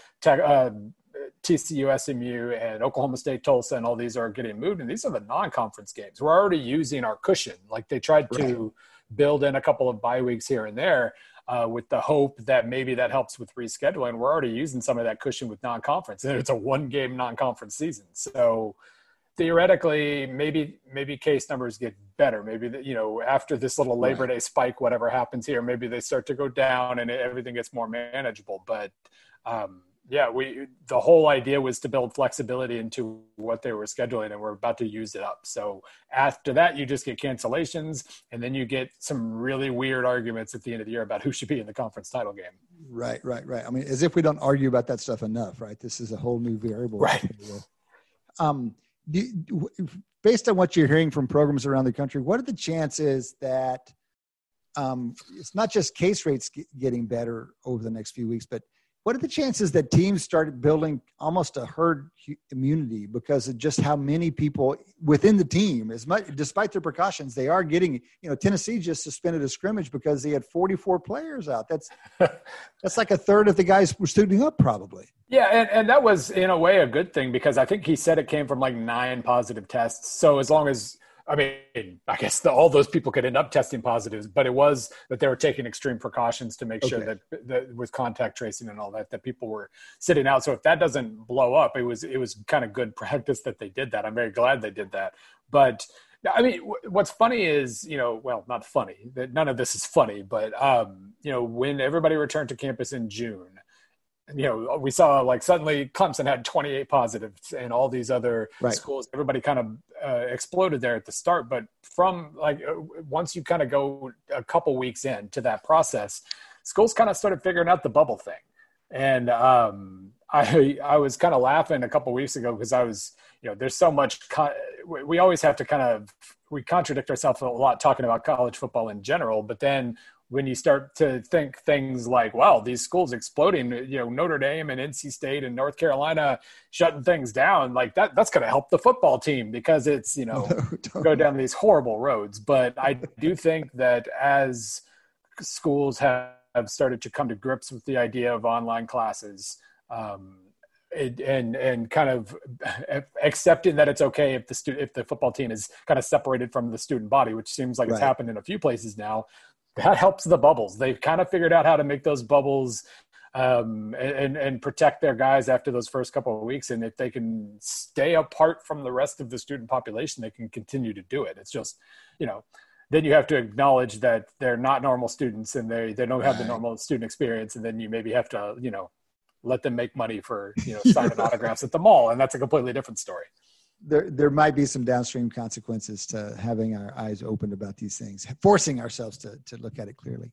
TCU, SMU, and Oklahoma State, Tulsa, and all these are getting moved, and these are the non-conference games. We're already using our cushion. Like, they tried to build in a couple of bye weeks here and there with the hope that maybe that helps with rescheduling. We're already using some of that cushion with non-conference, and it's a 1-game non-conference season. So theoretically, maybe case numbers get better. Maybe after this little Labor Day spike, whatever happens here, maybe they start to go down and everything gets more manageable. But the whole idea was to build flexibility into what they were scheduling, and we're about to use it up. So after that, you just get cancellations, and then you get some really weird arguments at the end of the year about who should be in the conference title game. Right. I mean, as if we don't argue about that stuff enough, right? This is a whole new variable. Right. based on what you're hearing from programs around the country, what are the chances that it's not just case rates getting better over the next few weeks, but what are the chances that teams start building almost a herd immunity because of just how many people within the team, as much, despite their precautions, they are getting, you know, Tennessee just suspended a scrimmage because they had 44 players out. That's like a third of the guys were suiting up probably. Yeah. And that was in a way a good thing because I think he said it came from like 9 positive tests. So as long as, I mean, I guess all those people could end up testing positives, but it was that they were taking extreme precautions to make sure that with contact tracing and all that people were sitting out. So if that doesn't blow up, it was kind of good practice that they did that. I'm very glad they did that. But I mean, what's funny is, you know, well, not funny, that none of this is funny, but you know, when everybody returned to campus in June, you know, we saw like suddenly Clemson had 28 positives and all these other schools, everybody kind of exploded there at the start. But from like, once you kind of go a couple weeks into that process, schools kind of started figuring out the bubble thing. And I was kind of laughing a couple weeks ago because I was, you know, there's so much, we always have to kind of, we contradict ourselves a lot talking about college football in general, but then when you start to think things like, wow, these schools exploding, you know, Notre Dame and NC State and North Carolina shutting things down, like that's going to help the football team because it's, you know, go down these horrible roads. But I do think that as schools have started to come to grips with the idea of online classes, and kind of accepting that it's okay if the football team is kind of separated from the student body, which seems like it's happened in a few places now, that helps the bubbles. They've kind of figured out how to make those bubbles and protect their guys after those first couple of weeks. And if they can stay apart from the rest of the student population, they can continue to do it. It's just, you know, then you have to acknowledge that they're not normal students and they don't have the normal student experience. And then you maybe have to, you know, let them make money for, you know, signing autographs at the mall. And that's a completely different story. There might be some downstream consequences to having our eyes opened about these things, forcing ourselves to look at it clearly.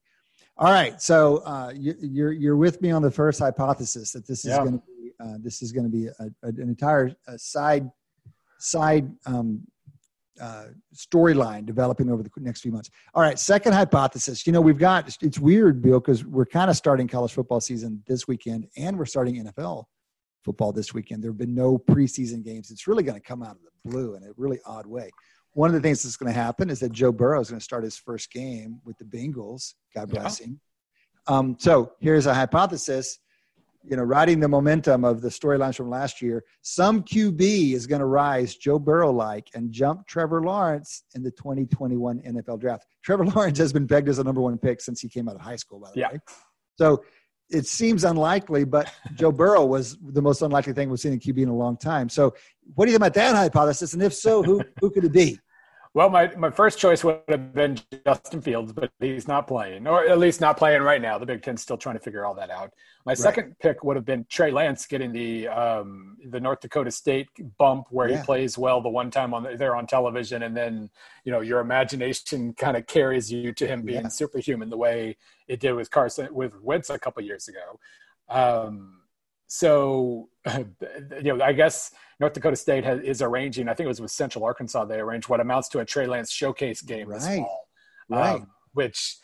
All right, so you're with me on the first hypothesis that this is going to be an entire side storyline developing over the next few months. All right, second hypothesis. You know, we've got, it's weird, Bill, because we're kind of starting college football season this weekend, and we're starting NFL football this weekend. There have been no preseason games. It's really going to come out of the blue in a really odd way. One of the things that's going to happen is that Joe Burrow is going to start his first game with the Bengals. God bless him. So here's a hypothesis, you know, riding the momentum of the storylines from last year, some QB is going to rise Joe Burrow-like and jump Trevor Lawrence in the 2021 NFL draft. Trevor Lawrence has been pegged as a number 1 pick since he came out of high school, by the way. So it seems unlikely, but Joe Burrow was the most unlikely thing we've seen in QB in a long time. So what do you think about that hypothesis? And if so, who could it be? Well, my first choice would have been Justin Fields, but he's not playing, or at least not playing right now. The Big Ten's still trying to figure all that out. My second pick would have been Trey Lance getting the North Dakota State bump where he plays well the one time they're on television, and then, you know, your imagination kind of carries you to him being superhuman the way it did with Wentz a couple years ago. So, you know, I guess North Dakota State is arranging, I think it was with Central Arkansas, they arranged what amounts to a Trey Lance showcase game this fall, which,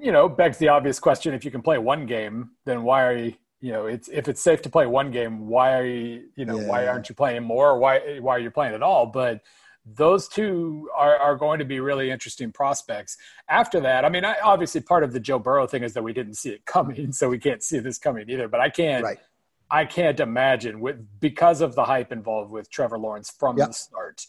you know, begs the obvious question. If you can play one game, then why are you, you know, if it's safe to play one game, why are you, you know, why aren't you playing more? Or why are you playing at all? But those two are going to be really interesting prospects. After that, I mean, obviously part of the Joe Burrow thing is that we didn't see it coming, so we can't see this coming either, but I can't imagine because of the hype involved with Trevor Lawrence from the start,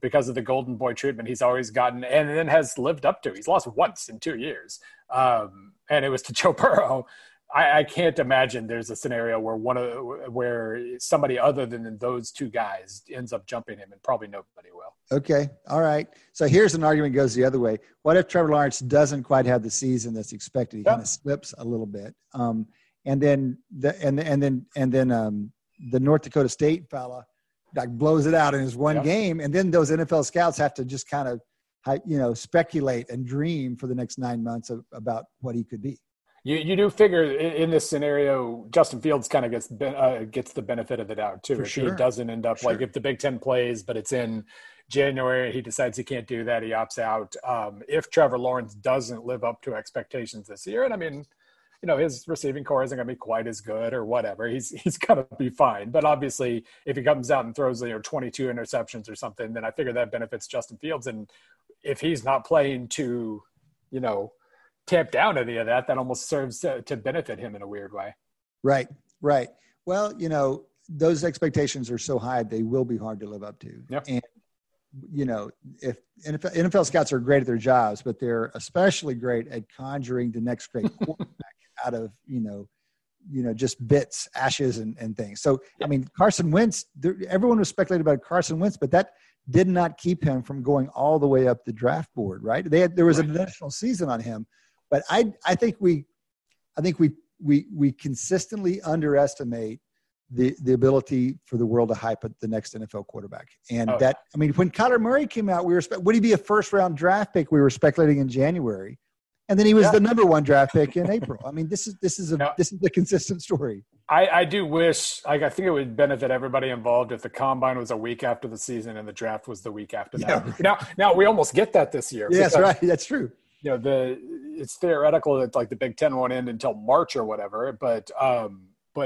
because of the golden boy treatment he's always gotten and then has lived up to. He's lost once in 2 years, and it was to Joe Burrow. I can't imagine there's a scenario where somebody other than those two guys ends up jumping him, and probably nobody will. Okay. All right. So here's an argument that goes the other way. What if Trevor Lawrence doesn't quite have the season that's expected? He kind of slips a little bit. And then the North Dakota State fella like blows it out in his one game, and then those NFL scouts have to just kind of, you know, speculate and dream for the next 9 months about what he could be. You do figure in this scenario, Justin Fields kind of gets the benefit of the doubt too. If sure. He doesn't end up like if the Big Ten plays, but it's in January, he decides he can't do that. He opts out. If Trevor Lawrence doesn't live up to expectations this year, and I mean, you know, his receiving core isn't going to be quite as good or whatever. He's going to be fine. But obviously, if he comes out and throws, you know, 22 interceptions or something, then I figure that benefits Justin Fields. And if he's not playing to, you know, tamp down any of that, that almost serves to benefit him in a weird way. Right. Well, you know, those expectations are so high, they will be hard to live up to. Yep. And, you know, if NFL scouts are great at their jobs, but they're especially great at conjuring the next great quarterback out of, you know, just bits, ashes and things. So, yeah. I mean, Carson Wentz, everyone was speculating about Carson Wentz, but that did not keep him from going all the way up the draft board, right? There was an additional season on him, but I think we consistently underestimate the ability for the world to hype at the next NFL quarterback. And I mean, when Kyler Murray came out, would he be a first round draft pick? We were speculating in January. And then he was the number one draft pick in April. I mean, this is a consistent story. I do wish, like, I think it would benefit everybody involved if the combine was a week after the season and the draft was the week after that. Yeah. Now we almost get that this year. Yeah, that's right. That's true. You know, it's theoretical that like the Big Ten won't end until March or whatever, but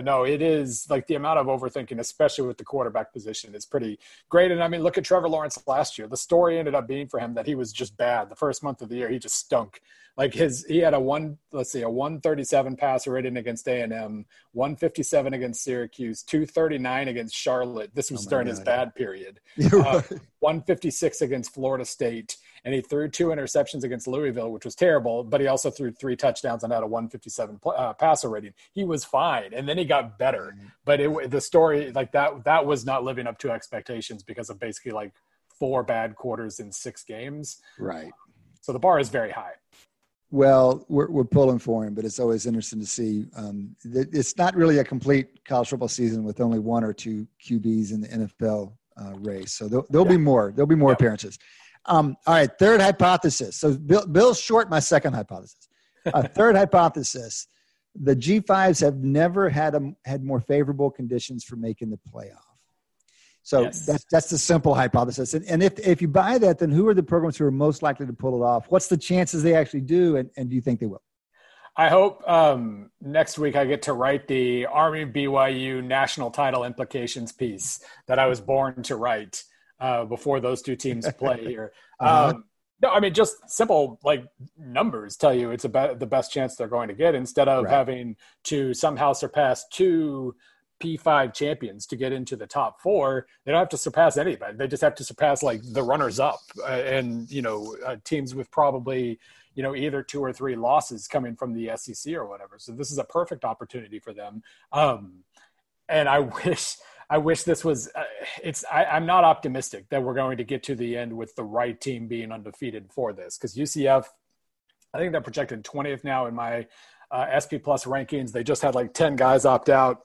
no, it is like the amount of overthinking, especially with the quarterback position, is pretty great. And I mean, look at Trevor Lawrence last year. The story ended up being for him that he was just bad. The first month of the year, he just stunk. Like he had a 137 passer rating against A&M, 157 against Syracuse, 239 against Charlotte. This was during his bad period. 156 against Florida State. And he threw two interceptions against Louisville, which was terrible, but he also threw three touchdowns and had a 157 passer rating. He was fine. And then he got better, but the story like that was not living up to expectations because of basically like four bad quarters in six games. Right. So the bar is very high. Well, we're pulling for him, but it's always interesting to see. It's not really a complete college football season with only one or two QBs in the NFL race. So there'll be more. There'll be more appearances. All right, third hypothesis. So Bill's short my second hypothesis. Third hypothesis: the G5s have never had more favorable conditions for making the playoff. So that's the simple hypothesis. And if you buy that, then who are the programs who are most likely to pull it off? What's the chances they actually do? And do you think they will? I hope next week I get to write the Army BYU national title implications piece that I was born to write before those two teams play here. No, I mean, just simple, like, numbers tell you it's about the best chance they're going to get instead of having to somehow surpass two P5 champions to get into the top four. They don't have to surpass anybody. They just have to surpass, like, the runners-up and, you know, teams with probably, you know, either two or three losses coming from the SEC or whatever. So this is a perfect opportunity for them. And I wish this was I'm not optimistic that we're going to get to the end with the right team being undefeated for this, because UCF, I think they're projected 20th now in my SP Plus rankings. They just had like 10 guys opt out.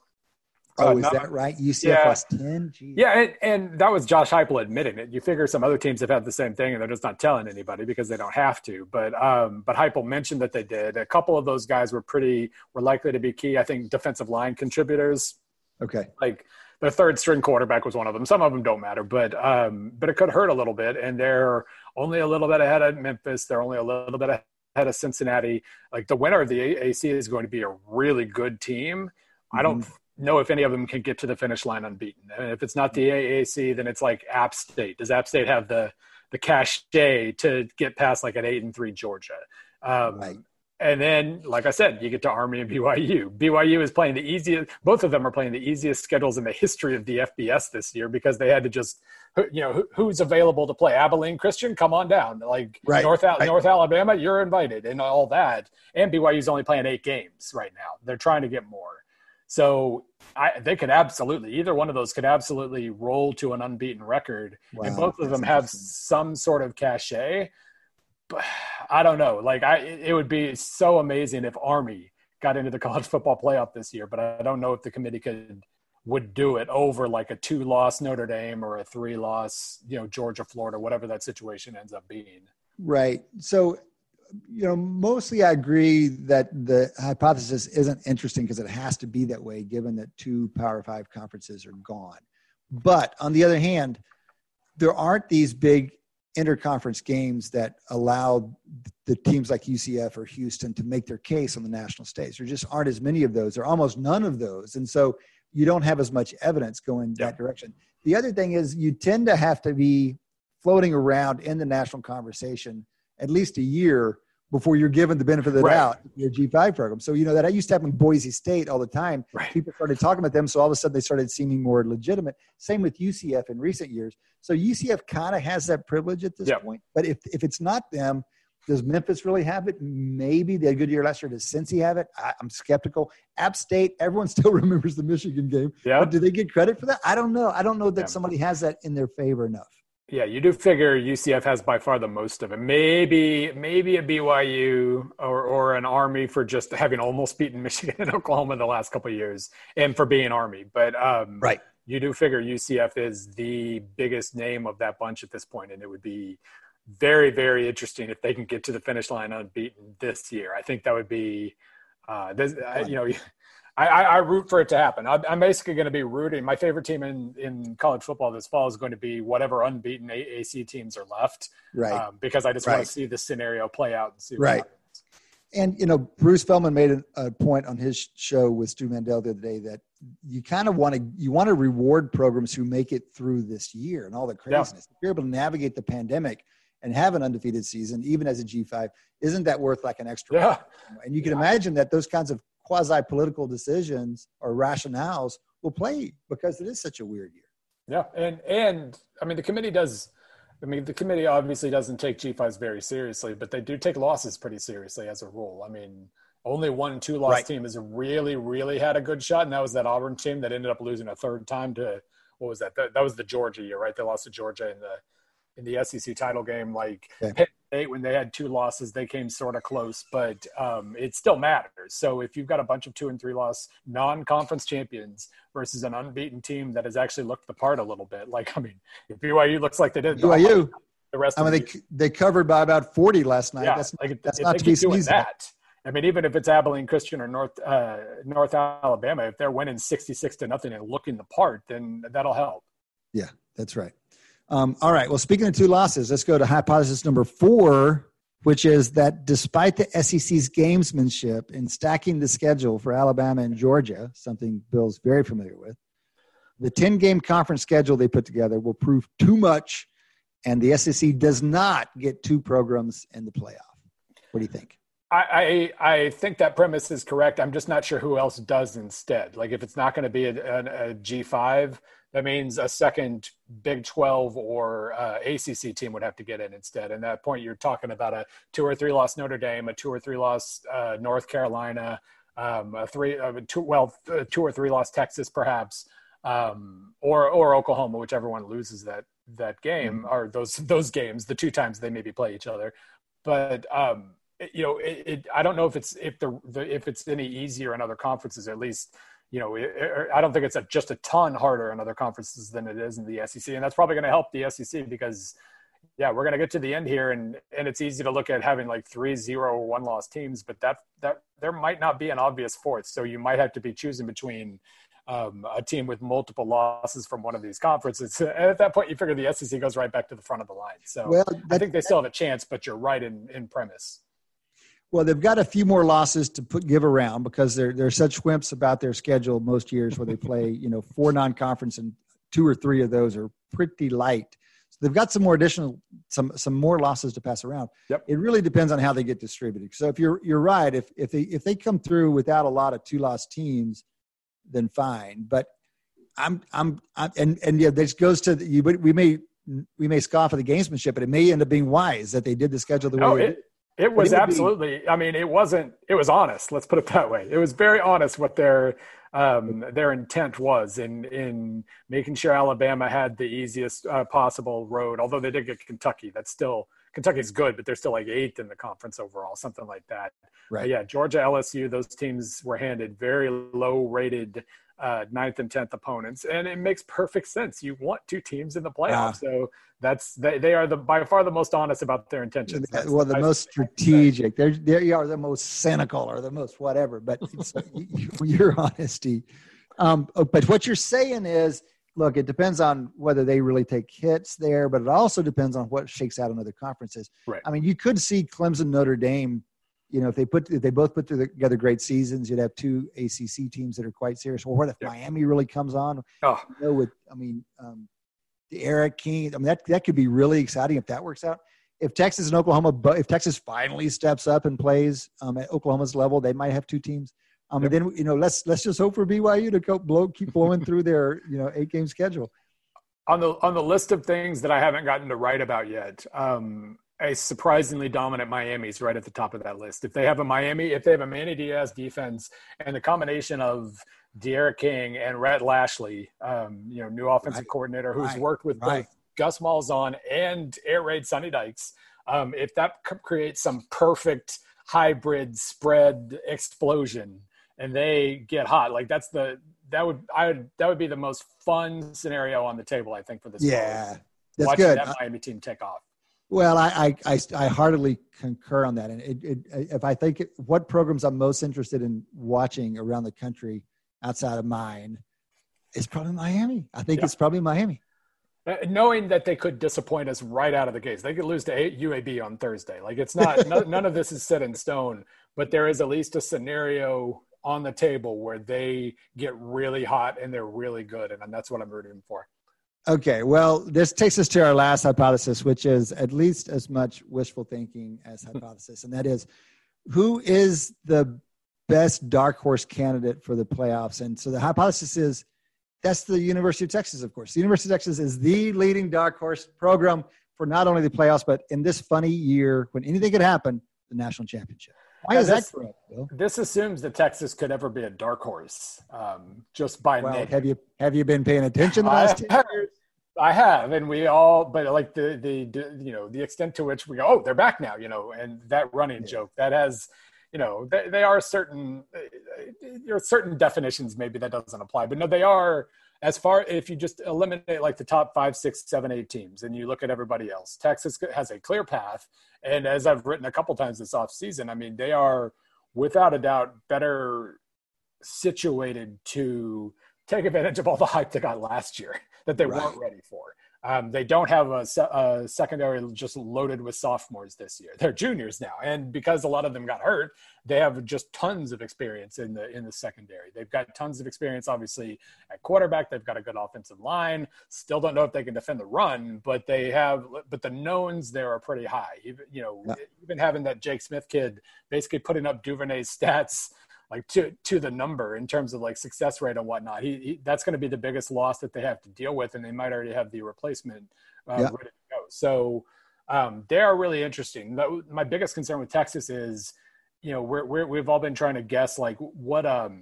Is that right? UCF lost 10? Jeez. Yeah, and that was Josh Heupel admitting it. You figure some other teams have had the same thing, and they're just not telling anybody because they don't have to. But Heupel mentioned that they did. A couple of those guys were likely to be key, I think, defensive line contributors. Okay. Like the third string quarterback was one of them. Some of them don't matter, but it could hurt a little bit. And they're only a little bit ahead of Memphis. They're only a little bit ahead of Cincinnati. Like the winner of the AC is going to be a really good team. Mm-hmm. I don't know if any of them can get to the finish line unbeaten. And if it's not the AAC, then it's like App State. Does App State have the cachet to get past like an 8-3 Georgia? Right. And then, like I said, you get to Army and BYU. BYU is playing the easiest. Both of them are playing the easiest schedules in the history of the FBS this year because they had to just, you know, who's available to play. Abilene Christian, come on down. Like North Alabama, you're invited and all that. And BYU's only playing 8 games right now. They're trying to get more. So either one of those could absolutely roll to an unbeaten record. Wow, and both of them have some sort of cachet. But I don't know. Like it would be so amazing if Army got into the college football playoff this year, but I don't know if the committee would do it over like a 2-loss Notre Dame or a 3-loss, you know, Georgia, Florida, whatever that situation ends up being. Right. So you know, mostly I agree that the hypothesis isn't interesting because it has to be that way, given that two Power Five conferences are gone. But on the other hand, there aren't these big interconference games that allow the teams like UCF or Houston to make their case on the national stage. There just aren't as many of those. There are almost none of those. And so you don't have as much evidence going that direction. The other thing is you tend to have to be floating around in the national conversation at least a year before you're given the benefit of the doubt in your G5 program. So, you know, that used to happen with Boise State all the time. Right. People started talking about them, so all of a sudden they started seeming more legitimate. Same with UCF in recent years. So UCF kind of has that privilege at this point. But if it's not them, does Memphis really have it? Maybe. They had a good year last year. Does Cincy have it? I'm skeptical. App State, everyone still remembers the Michigan game. Yeah. But do they get credit for that? I don't know. I don't know that somebody has that in their favor enough. Yeah, you do figure UCF has by far the most of it. Maybe a BYU or an Army for just having almost beaten Michigan and Oklahoma in the last couple of years and for being Army. But you do figure UCF is the biggest name of that bunch at this point, and it would be very, very interesting if they can get to the finish line unbeaten this year. I think that would be I root for it to happen. I'm basically going to be rooting. My favorite team in college football this fall is going to be whatever unbeaten AC teams are left, because I just want to see this scenario play out and see what happens. And, you know, Bruce Feldman made a point on his show with Stu Mandel the other day that you kind of want to reward programs who make it through this year and all the craziness. If you're able to navigate the pandemic and have an undefeated season, even as a G5, isn't that worth like an extra? Yeah. And you can imagine that those kinds of quasi-political decisions or rationales will play because it is such a weird year. Yeah, and I mean, the committee obviously doesn't take G5s very seriously, but they do take losses pretty seriously as a rule. I mean, only one 2-loss team has really, really had a good shot, and that was that Auburn team that ended up losing a third time to what was that? That was the Georgia year, right? They lost to Georgia in the SEC title game. Like Pitt State, when they had 2 losses, they came sort of close, but it still matters. So if you've got a bunch of 2 and 3 loss non-conference champions versus an unbeaten team that has actually looked the part a little bit, like, I mean, if BYU looks like they did, BYU, the rest of they covered by about 40 last night. Yeah, that's not to be sneezed at. I mean, even if it's Abilene Christian or North Alabama, if they're winning 66-0 and looking the part, then that'll help. Yeah, that's right. All right. Well, speaking of 2 losses, let's go to hypothesis number 4, which is that despite the SEC's gamesmanship in stacking the schedule for Alabama and Georgia, something Bill's very familiar with, the 10-game conference schedule they put together will prove too much, and the SEC does not get 2 programs in the playoff. What do you think? I think that premise is correct. I'm just not sure who else does instead. Like, if it's not going to be a G5, that means a second Big 12 or ACC team would have to get in instead. And at that point, you're talking about a 2 or 3 loss Notre Dame, a 2 or 3 loss North Carolina, a 2 or 3 loss Texas perhaps, or Oklahoma, whichever one loses that game or those games, the 2 times they maybe play each other. But you know, I don't know if it's any easier in other conferences. At least, you know, I don't think it's just a ton harder in other conferences than it is in the SEC, and that's probably going to help the SEC because, yeah, we're going to get to the end here, and it's easy to look at having like 3-0-1 loss teams, but that there might not be an obvious fourth, so you might have to be choosing between a team with multiple losses from one of these conferences. And at that point, you figure the SEC goes right back to the front of the line. So I think they still have a chance, but you're right in premise. Well, they've got a few more losses to give around because they're such wimps about their schedule most years where they play, you know, 4 non-conference and 2 or 3 of those are pretty light. So they've got some more losses to pass around. Yep. It really depends on how they get distributed. So if you're right, if they come through without a lot of 2-loss teams, then fine. But this goes to we may scoff at the gamesmanship, but it may end up being wise that they did the schedule the way they did. It was absolutely – I mean, it was honest. Let's put it that way. It was very honest what their intent was in making sure Alabama had the easiest possible road, although they did get Kentucky. That's still – Kentucky's good, but they're still like 8th in the conference overall, something like that. Right. But yeah, Georgia, LSU, those teams were handed very low-rated 9th and 10th opponents, and it makes perfect sense. You want two teams in the playoffs, so that's they are by far the most honest about their intentions. Well, the most strategic. They are the most cynical or the most whatever, but it's your honesty. But what you're saying is, look, it depends on whether they really take hits there, but it also depends on what shakes out in other conferences. Right. I mean, you could see Clemson, Notre Dame, you know, if they both put together great seasons, you'd have two ACC teams that are quite serious. Or what if Miami really comes on? Oh. You know, the Eric King. I mean, that could be really exciting if that works out. If Texas and Oklahoma, if Texas finally steps up and plays at Oklahoma's level, they might have two teams. And then, you know, let's just hope for BYU to keep blowing through their, you know, 8-game schedule. On the list of things that I haven't gotten to write about yet, a surprisingly dominant Miami's right at the top of that list. If they have a Manny Diaz defense and the combination of De'Ara King and Rhett Lashley, you know, new offensive coordinator who's worked with both Gus Malzahn and Air Raid Sonny Dykes, if that creates some perfect hybrid spread explosion, and they get hot, like that would be the most fun scenario on the table, I think, for this. Yeah, that's watching good. That Miami team take off. Well, I heartily concur on that. And what programs I'm most interested in watching around the country outside of mine is probably Miami. I think it's probably Miami. Knowing that they could disappoint us right out of the gates. They could lose to UAB on Thursday. Like, it's not – none of this is set in stone, but there is at least a scenario – on the table where they get really hot and they're really good. And that's what I'm rooting for. Okay. Well, this takes us to our last hypothesis, which is at least as much wishful thinking as hypothesis. And that is, who is the best dark horse candidate for the playoffs? And so the hypothesis is that's the University of Texas, of course. The University of Texas is the leading dark horse program for not only the playoffs, but in this funny year when anything could happen, the national championship. Why is that correct, Bill? This assumes that Texas could ever be a dark horse, just by name. Have you been paying attention the last 2 years? I have, and we all, but like the you know, the extent to which we go, oh, they're back now, you know, and that running joke that has, you know, they are certain. There are certain definitions maybe that doesn't apply, but no, they are. As far, if you just eliminate like the top 5, 6, 7, 8 teams and you look at everybody else, Texas has a clear path. And as I've written a couple times this offseason, I mean, they are without a doubt better situated to take advantage of all the hype they got last year that they weren't ready for. They don't have a secondary just loaded with sophomores this year. They're juniors now. And because a lot of them got hurt, they have just tons of experience in the secondary. They've got tons of experience, obviously, at quarterback. They've got a good offensive line. Still don't know if they can defend the run, but the knowns there are pretty high. Even having that Jake Smith kid basically putting up Duvernay's stats like to the number in terms of like success rate and whatnot, he that's going to be the biggest loss that they have to deal with. And they might already have the replacement ready to go. So they are really interesting. My biggest concern with Texas is, you know, we've all been trying to guess like the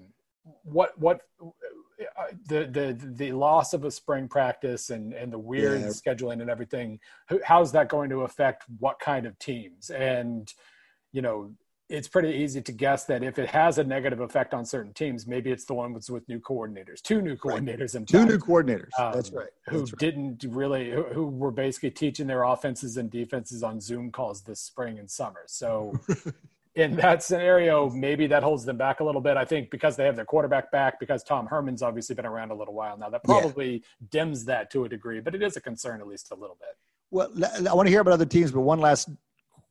loss of a spring practice and the weird scheduling and everything. How's that going to affect what kind of teams? And, you know, it's pretty easy to guess that if it has a negative effect on certain teams, maybe it's the ones with new coordinators, two new coordinators. That's right. Who were basically teaching their offenses and defenses on Zoom calls this spring and summer. So in that scenario, maybe that holds them back a little bit. I think because they have their quarterback back, because Tom Herman's obviously been around a little while now, that probably dims that to a degree, but it is a concern at least a little bit. Well, I want to hear about other teams, but one last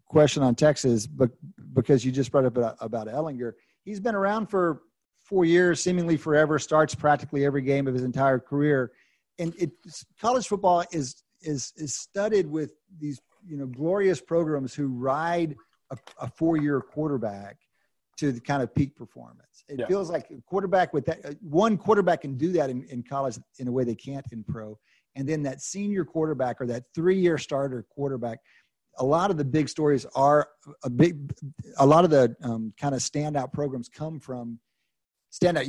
question on Texas, but because you just brought up about Ellinger, he's been around for 4 years, seemingly forever, starts practically every game of his entire career. And college football is studded with these, you know, glorious programs who ride a 4-year quarterback to the kind of peak performance. It feels like a quarterback with that one quarterback can do that in college in a way they can't in pro. And then that senior quarterback or that 3-year starter quarterback, a lot of the big stories are a lot of the kind of standout programs come from that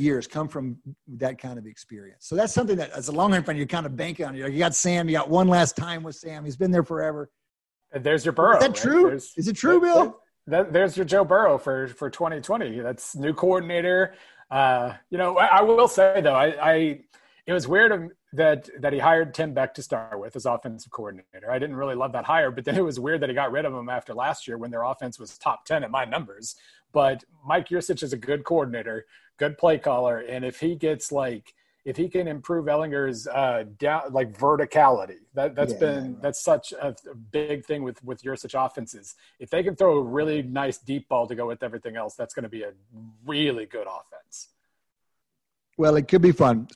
kind of experience. So that's something that as a Longhorn fan, you're kind of banking on. You got Sam, you got one last time with Sam. He's been there forever. There's your Burrow. Is that true? Right? Is it true, Bill? There's your Joe Burrow for 2020. That's new coordinator. I will say, though, it was weird that he hired Tim Beck to start with as offensive coordinator. I didn't really love that hire, but then it was weird that he got rid of him after last year when their offense was top 10 in my numbers. But Mike Yursich is a good coordinator, good play caller, and if he gets if he can improve Ellinger's verticality, that's such a big thing with Yursich offenses. If they can throw a really nice deep ball to go with everything else, that's going to be a really good offense. Well, it could be fun.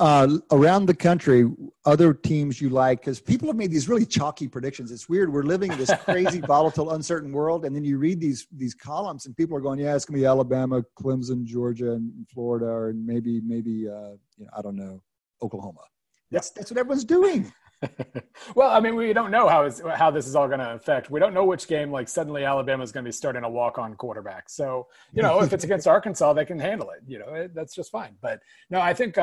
Around the country, other teams you like, because people have made these really chalky predictions. It's weird. We're living this crazy, volatile, uncertain world. And then you read these columns and people are going, yeah, it's going to be Alabama, Clemson, Georgia, and Florida, or maybe Oklahoma. That's what everyone's doing. Well, I mean, we don't know how this is all going to affect. We don't know which game, suddenly Alabama is going to be starting a walk-on quarterback. So, if it's against Arkansas, they can handle it. That's just fine. But no, I think,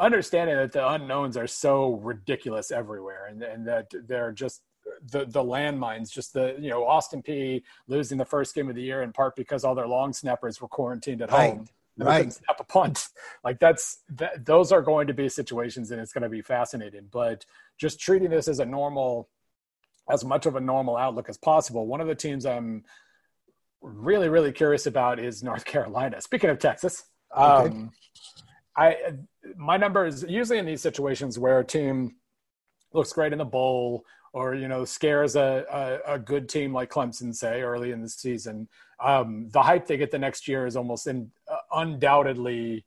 understanding that the unknowns are so ridiculous everywhere and that they're just the landmines, just Austin Peay losing the first game of the year in part because all their long snappers were quarantined at home. Right. Couldn't snap a punt. Those are going to be situations, and it's going to be fascinating, but just treating this as as much of a normal outlook as possible. One of the teams I'm really, really curious about is North Carolina. Speaking of Texas, my number is usually in these situations where a team looks great in the bowl or, scares a good team like Clemson, say, early in the season. The hype they get the next year is almost undoubtedly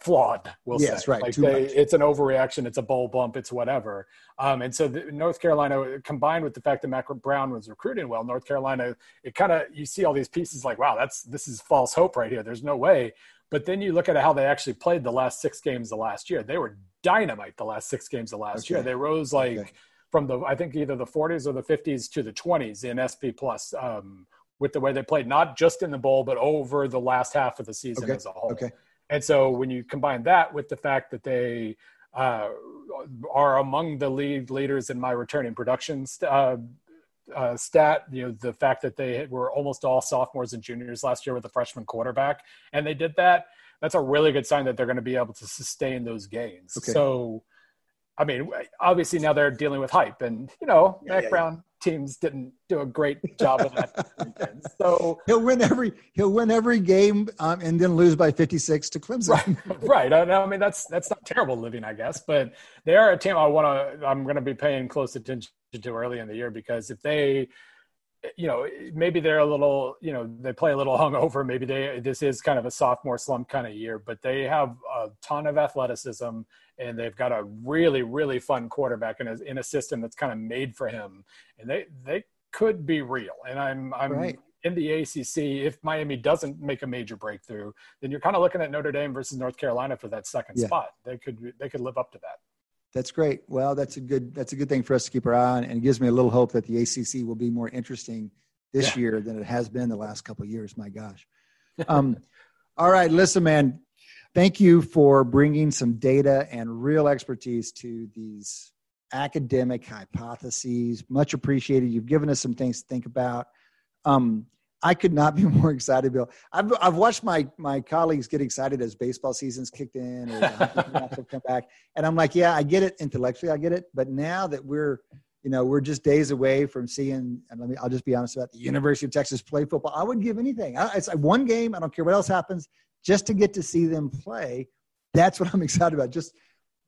flawed, we'll say. Right. It's an overreaction. It's a bowl bump. It's whatever. And so North Carolina, combined with the fact that Mac Brown was recruiting well, North Carolina, it kind of – you see all these pieces like, wow, this is false hope right here. There's no way. But then you look at how they actually played the last six games of last year. They were dynamite the last six games of last year. They rose from either the 40s or the 50s to the 20s in SP Plus with the way they played, not just in the bowl, but over the last half of the season as a whole. Okay. And so when you combine that with the fact that they are among the league leaders in my returning production stat, the fact that they were almost all sophomores and juniors last year with a freshman quarterback, and they did that's a really good sign that they're going to be able to sustain those gains. Okay. So, I mean, obviously now they're dealing with hype, and Mac Brown teams didn't do a great job of that. So he'll win every game and then lose by 56 to Clemson. Right. I mean, that's not terrible living, I guess, but they are a team I'm going to be paying close attention too early in the year, because if they maybe they're a little they play a little hungover, maybe this is kind of a sophomore slump kind of year, but they have a ton of athleticism and they've got a really, really fun quarterback in a system that's kind of made for him, and they could be real. And I'm right. In the ACC, if Miami doesn't make a major breakthrough, then you're kind of looking at Notre Dame versus North Carolina for that second spot. They could live up to that. That's great. Well, that's a good thing for us to keep our eye on, and it gives me a little hope that the ACC will be more interesting this year than it has been the last couple of years. My gosh. All right. Listen, man, thank you for bringing some data and real expertise to these academic hypotheses. Much appreciated. You've given us some things to think about. I could not be more excited, Bill. I've watched my colleagues get excited as baseball season's kicked in or the hockey match will come back, and I'm like, yeah, I get it intellectually, I get it. But now that we're just days away from seeing, and I'll just be honest about the University of Texas play football. I would give anything. It's like one game. I don't care what else happens, just to get to see them play. That's what I'm excited about. Just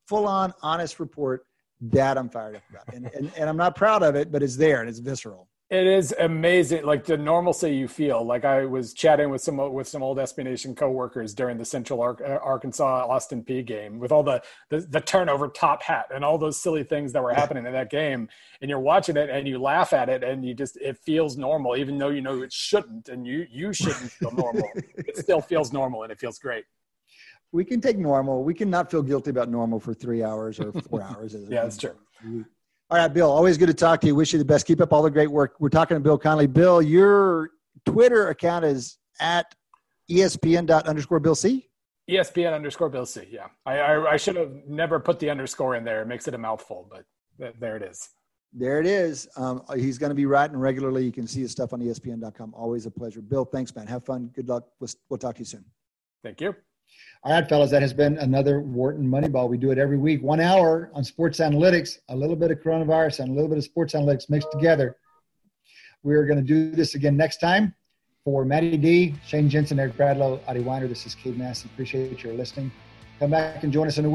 full on honest report that I'm fired up about, and I'm not proud of it, but it's there and it's visceral. It is amazing, the normalcy you feel. I was chatting with some old SB Nation coworkers during the Central Arkansas Austin Peay game, with all the turnover top hat and all those silly things that were happening in that game. And you're watching it and you laugh at it, and it feels normal, even though it shouldn't, and you shouldn't feel normal. It still feels normal, and it feels great. We can take normal. We cannot feel guilty about normal for 3 hours or 4 hours. Yeah, that's true. All right, Bill, always good to talk to you. Wish you the best. Keep up all the great work. We're talking to Bill Connelly. Bill, your Twitter account is at ESPN_BillC? ESPN_BillC, yeah. I should have never put the underscore in there. It makes it a mouthful, but there it is. There it is. He's going to be writing regularly. You can see his stuff on ESPN.com. Always a pleasure. Bill, thanks, man. Have fun. Good luck. We'll talk to you soon. Thank you. All right, fellas, that has been another Wharton Moneyball. We do it every week. 1 hour on sports analytics, a little bit of coronavirus, and a little bit of sports analytics mixed together. We are going to do this again next time. For Matty D, Shane Jensen, Eric Bradlow, Audie Weiner, this is Cade Massey. Appreciate your listening. Come back and join us in a week.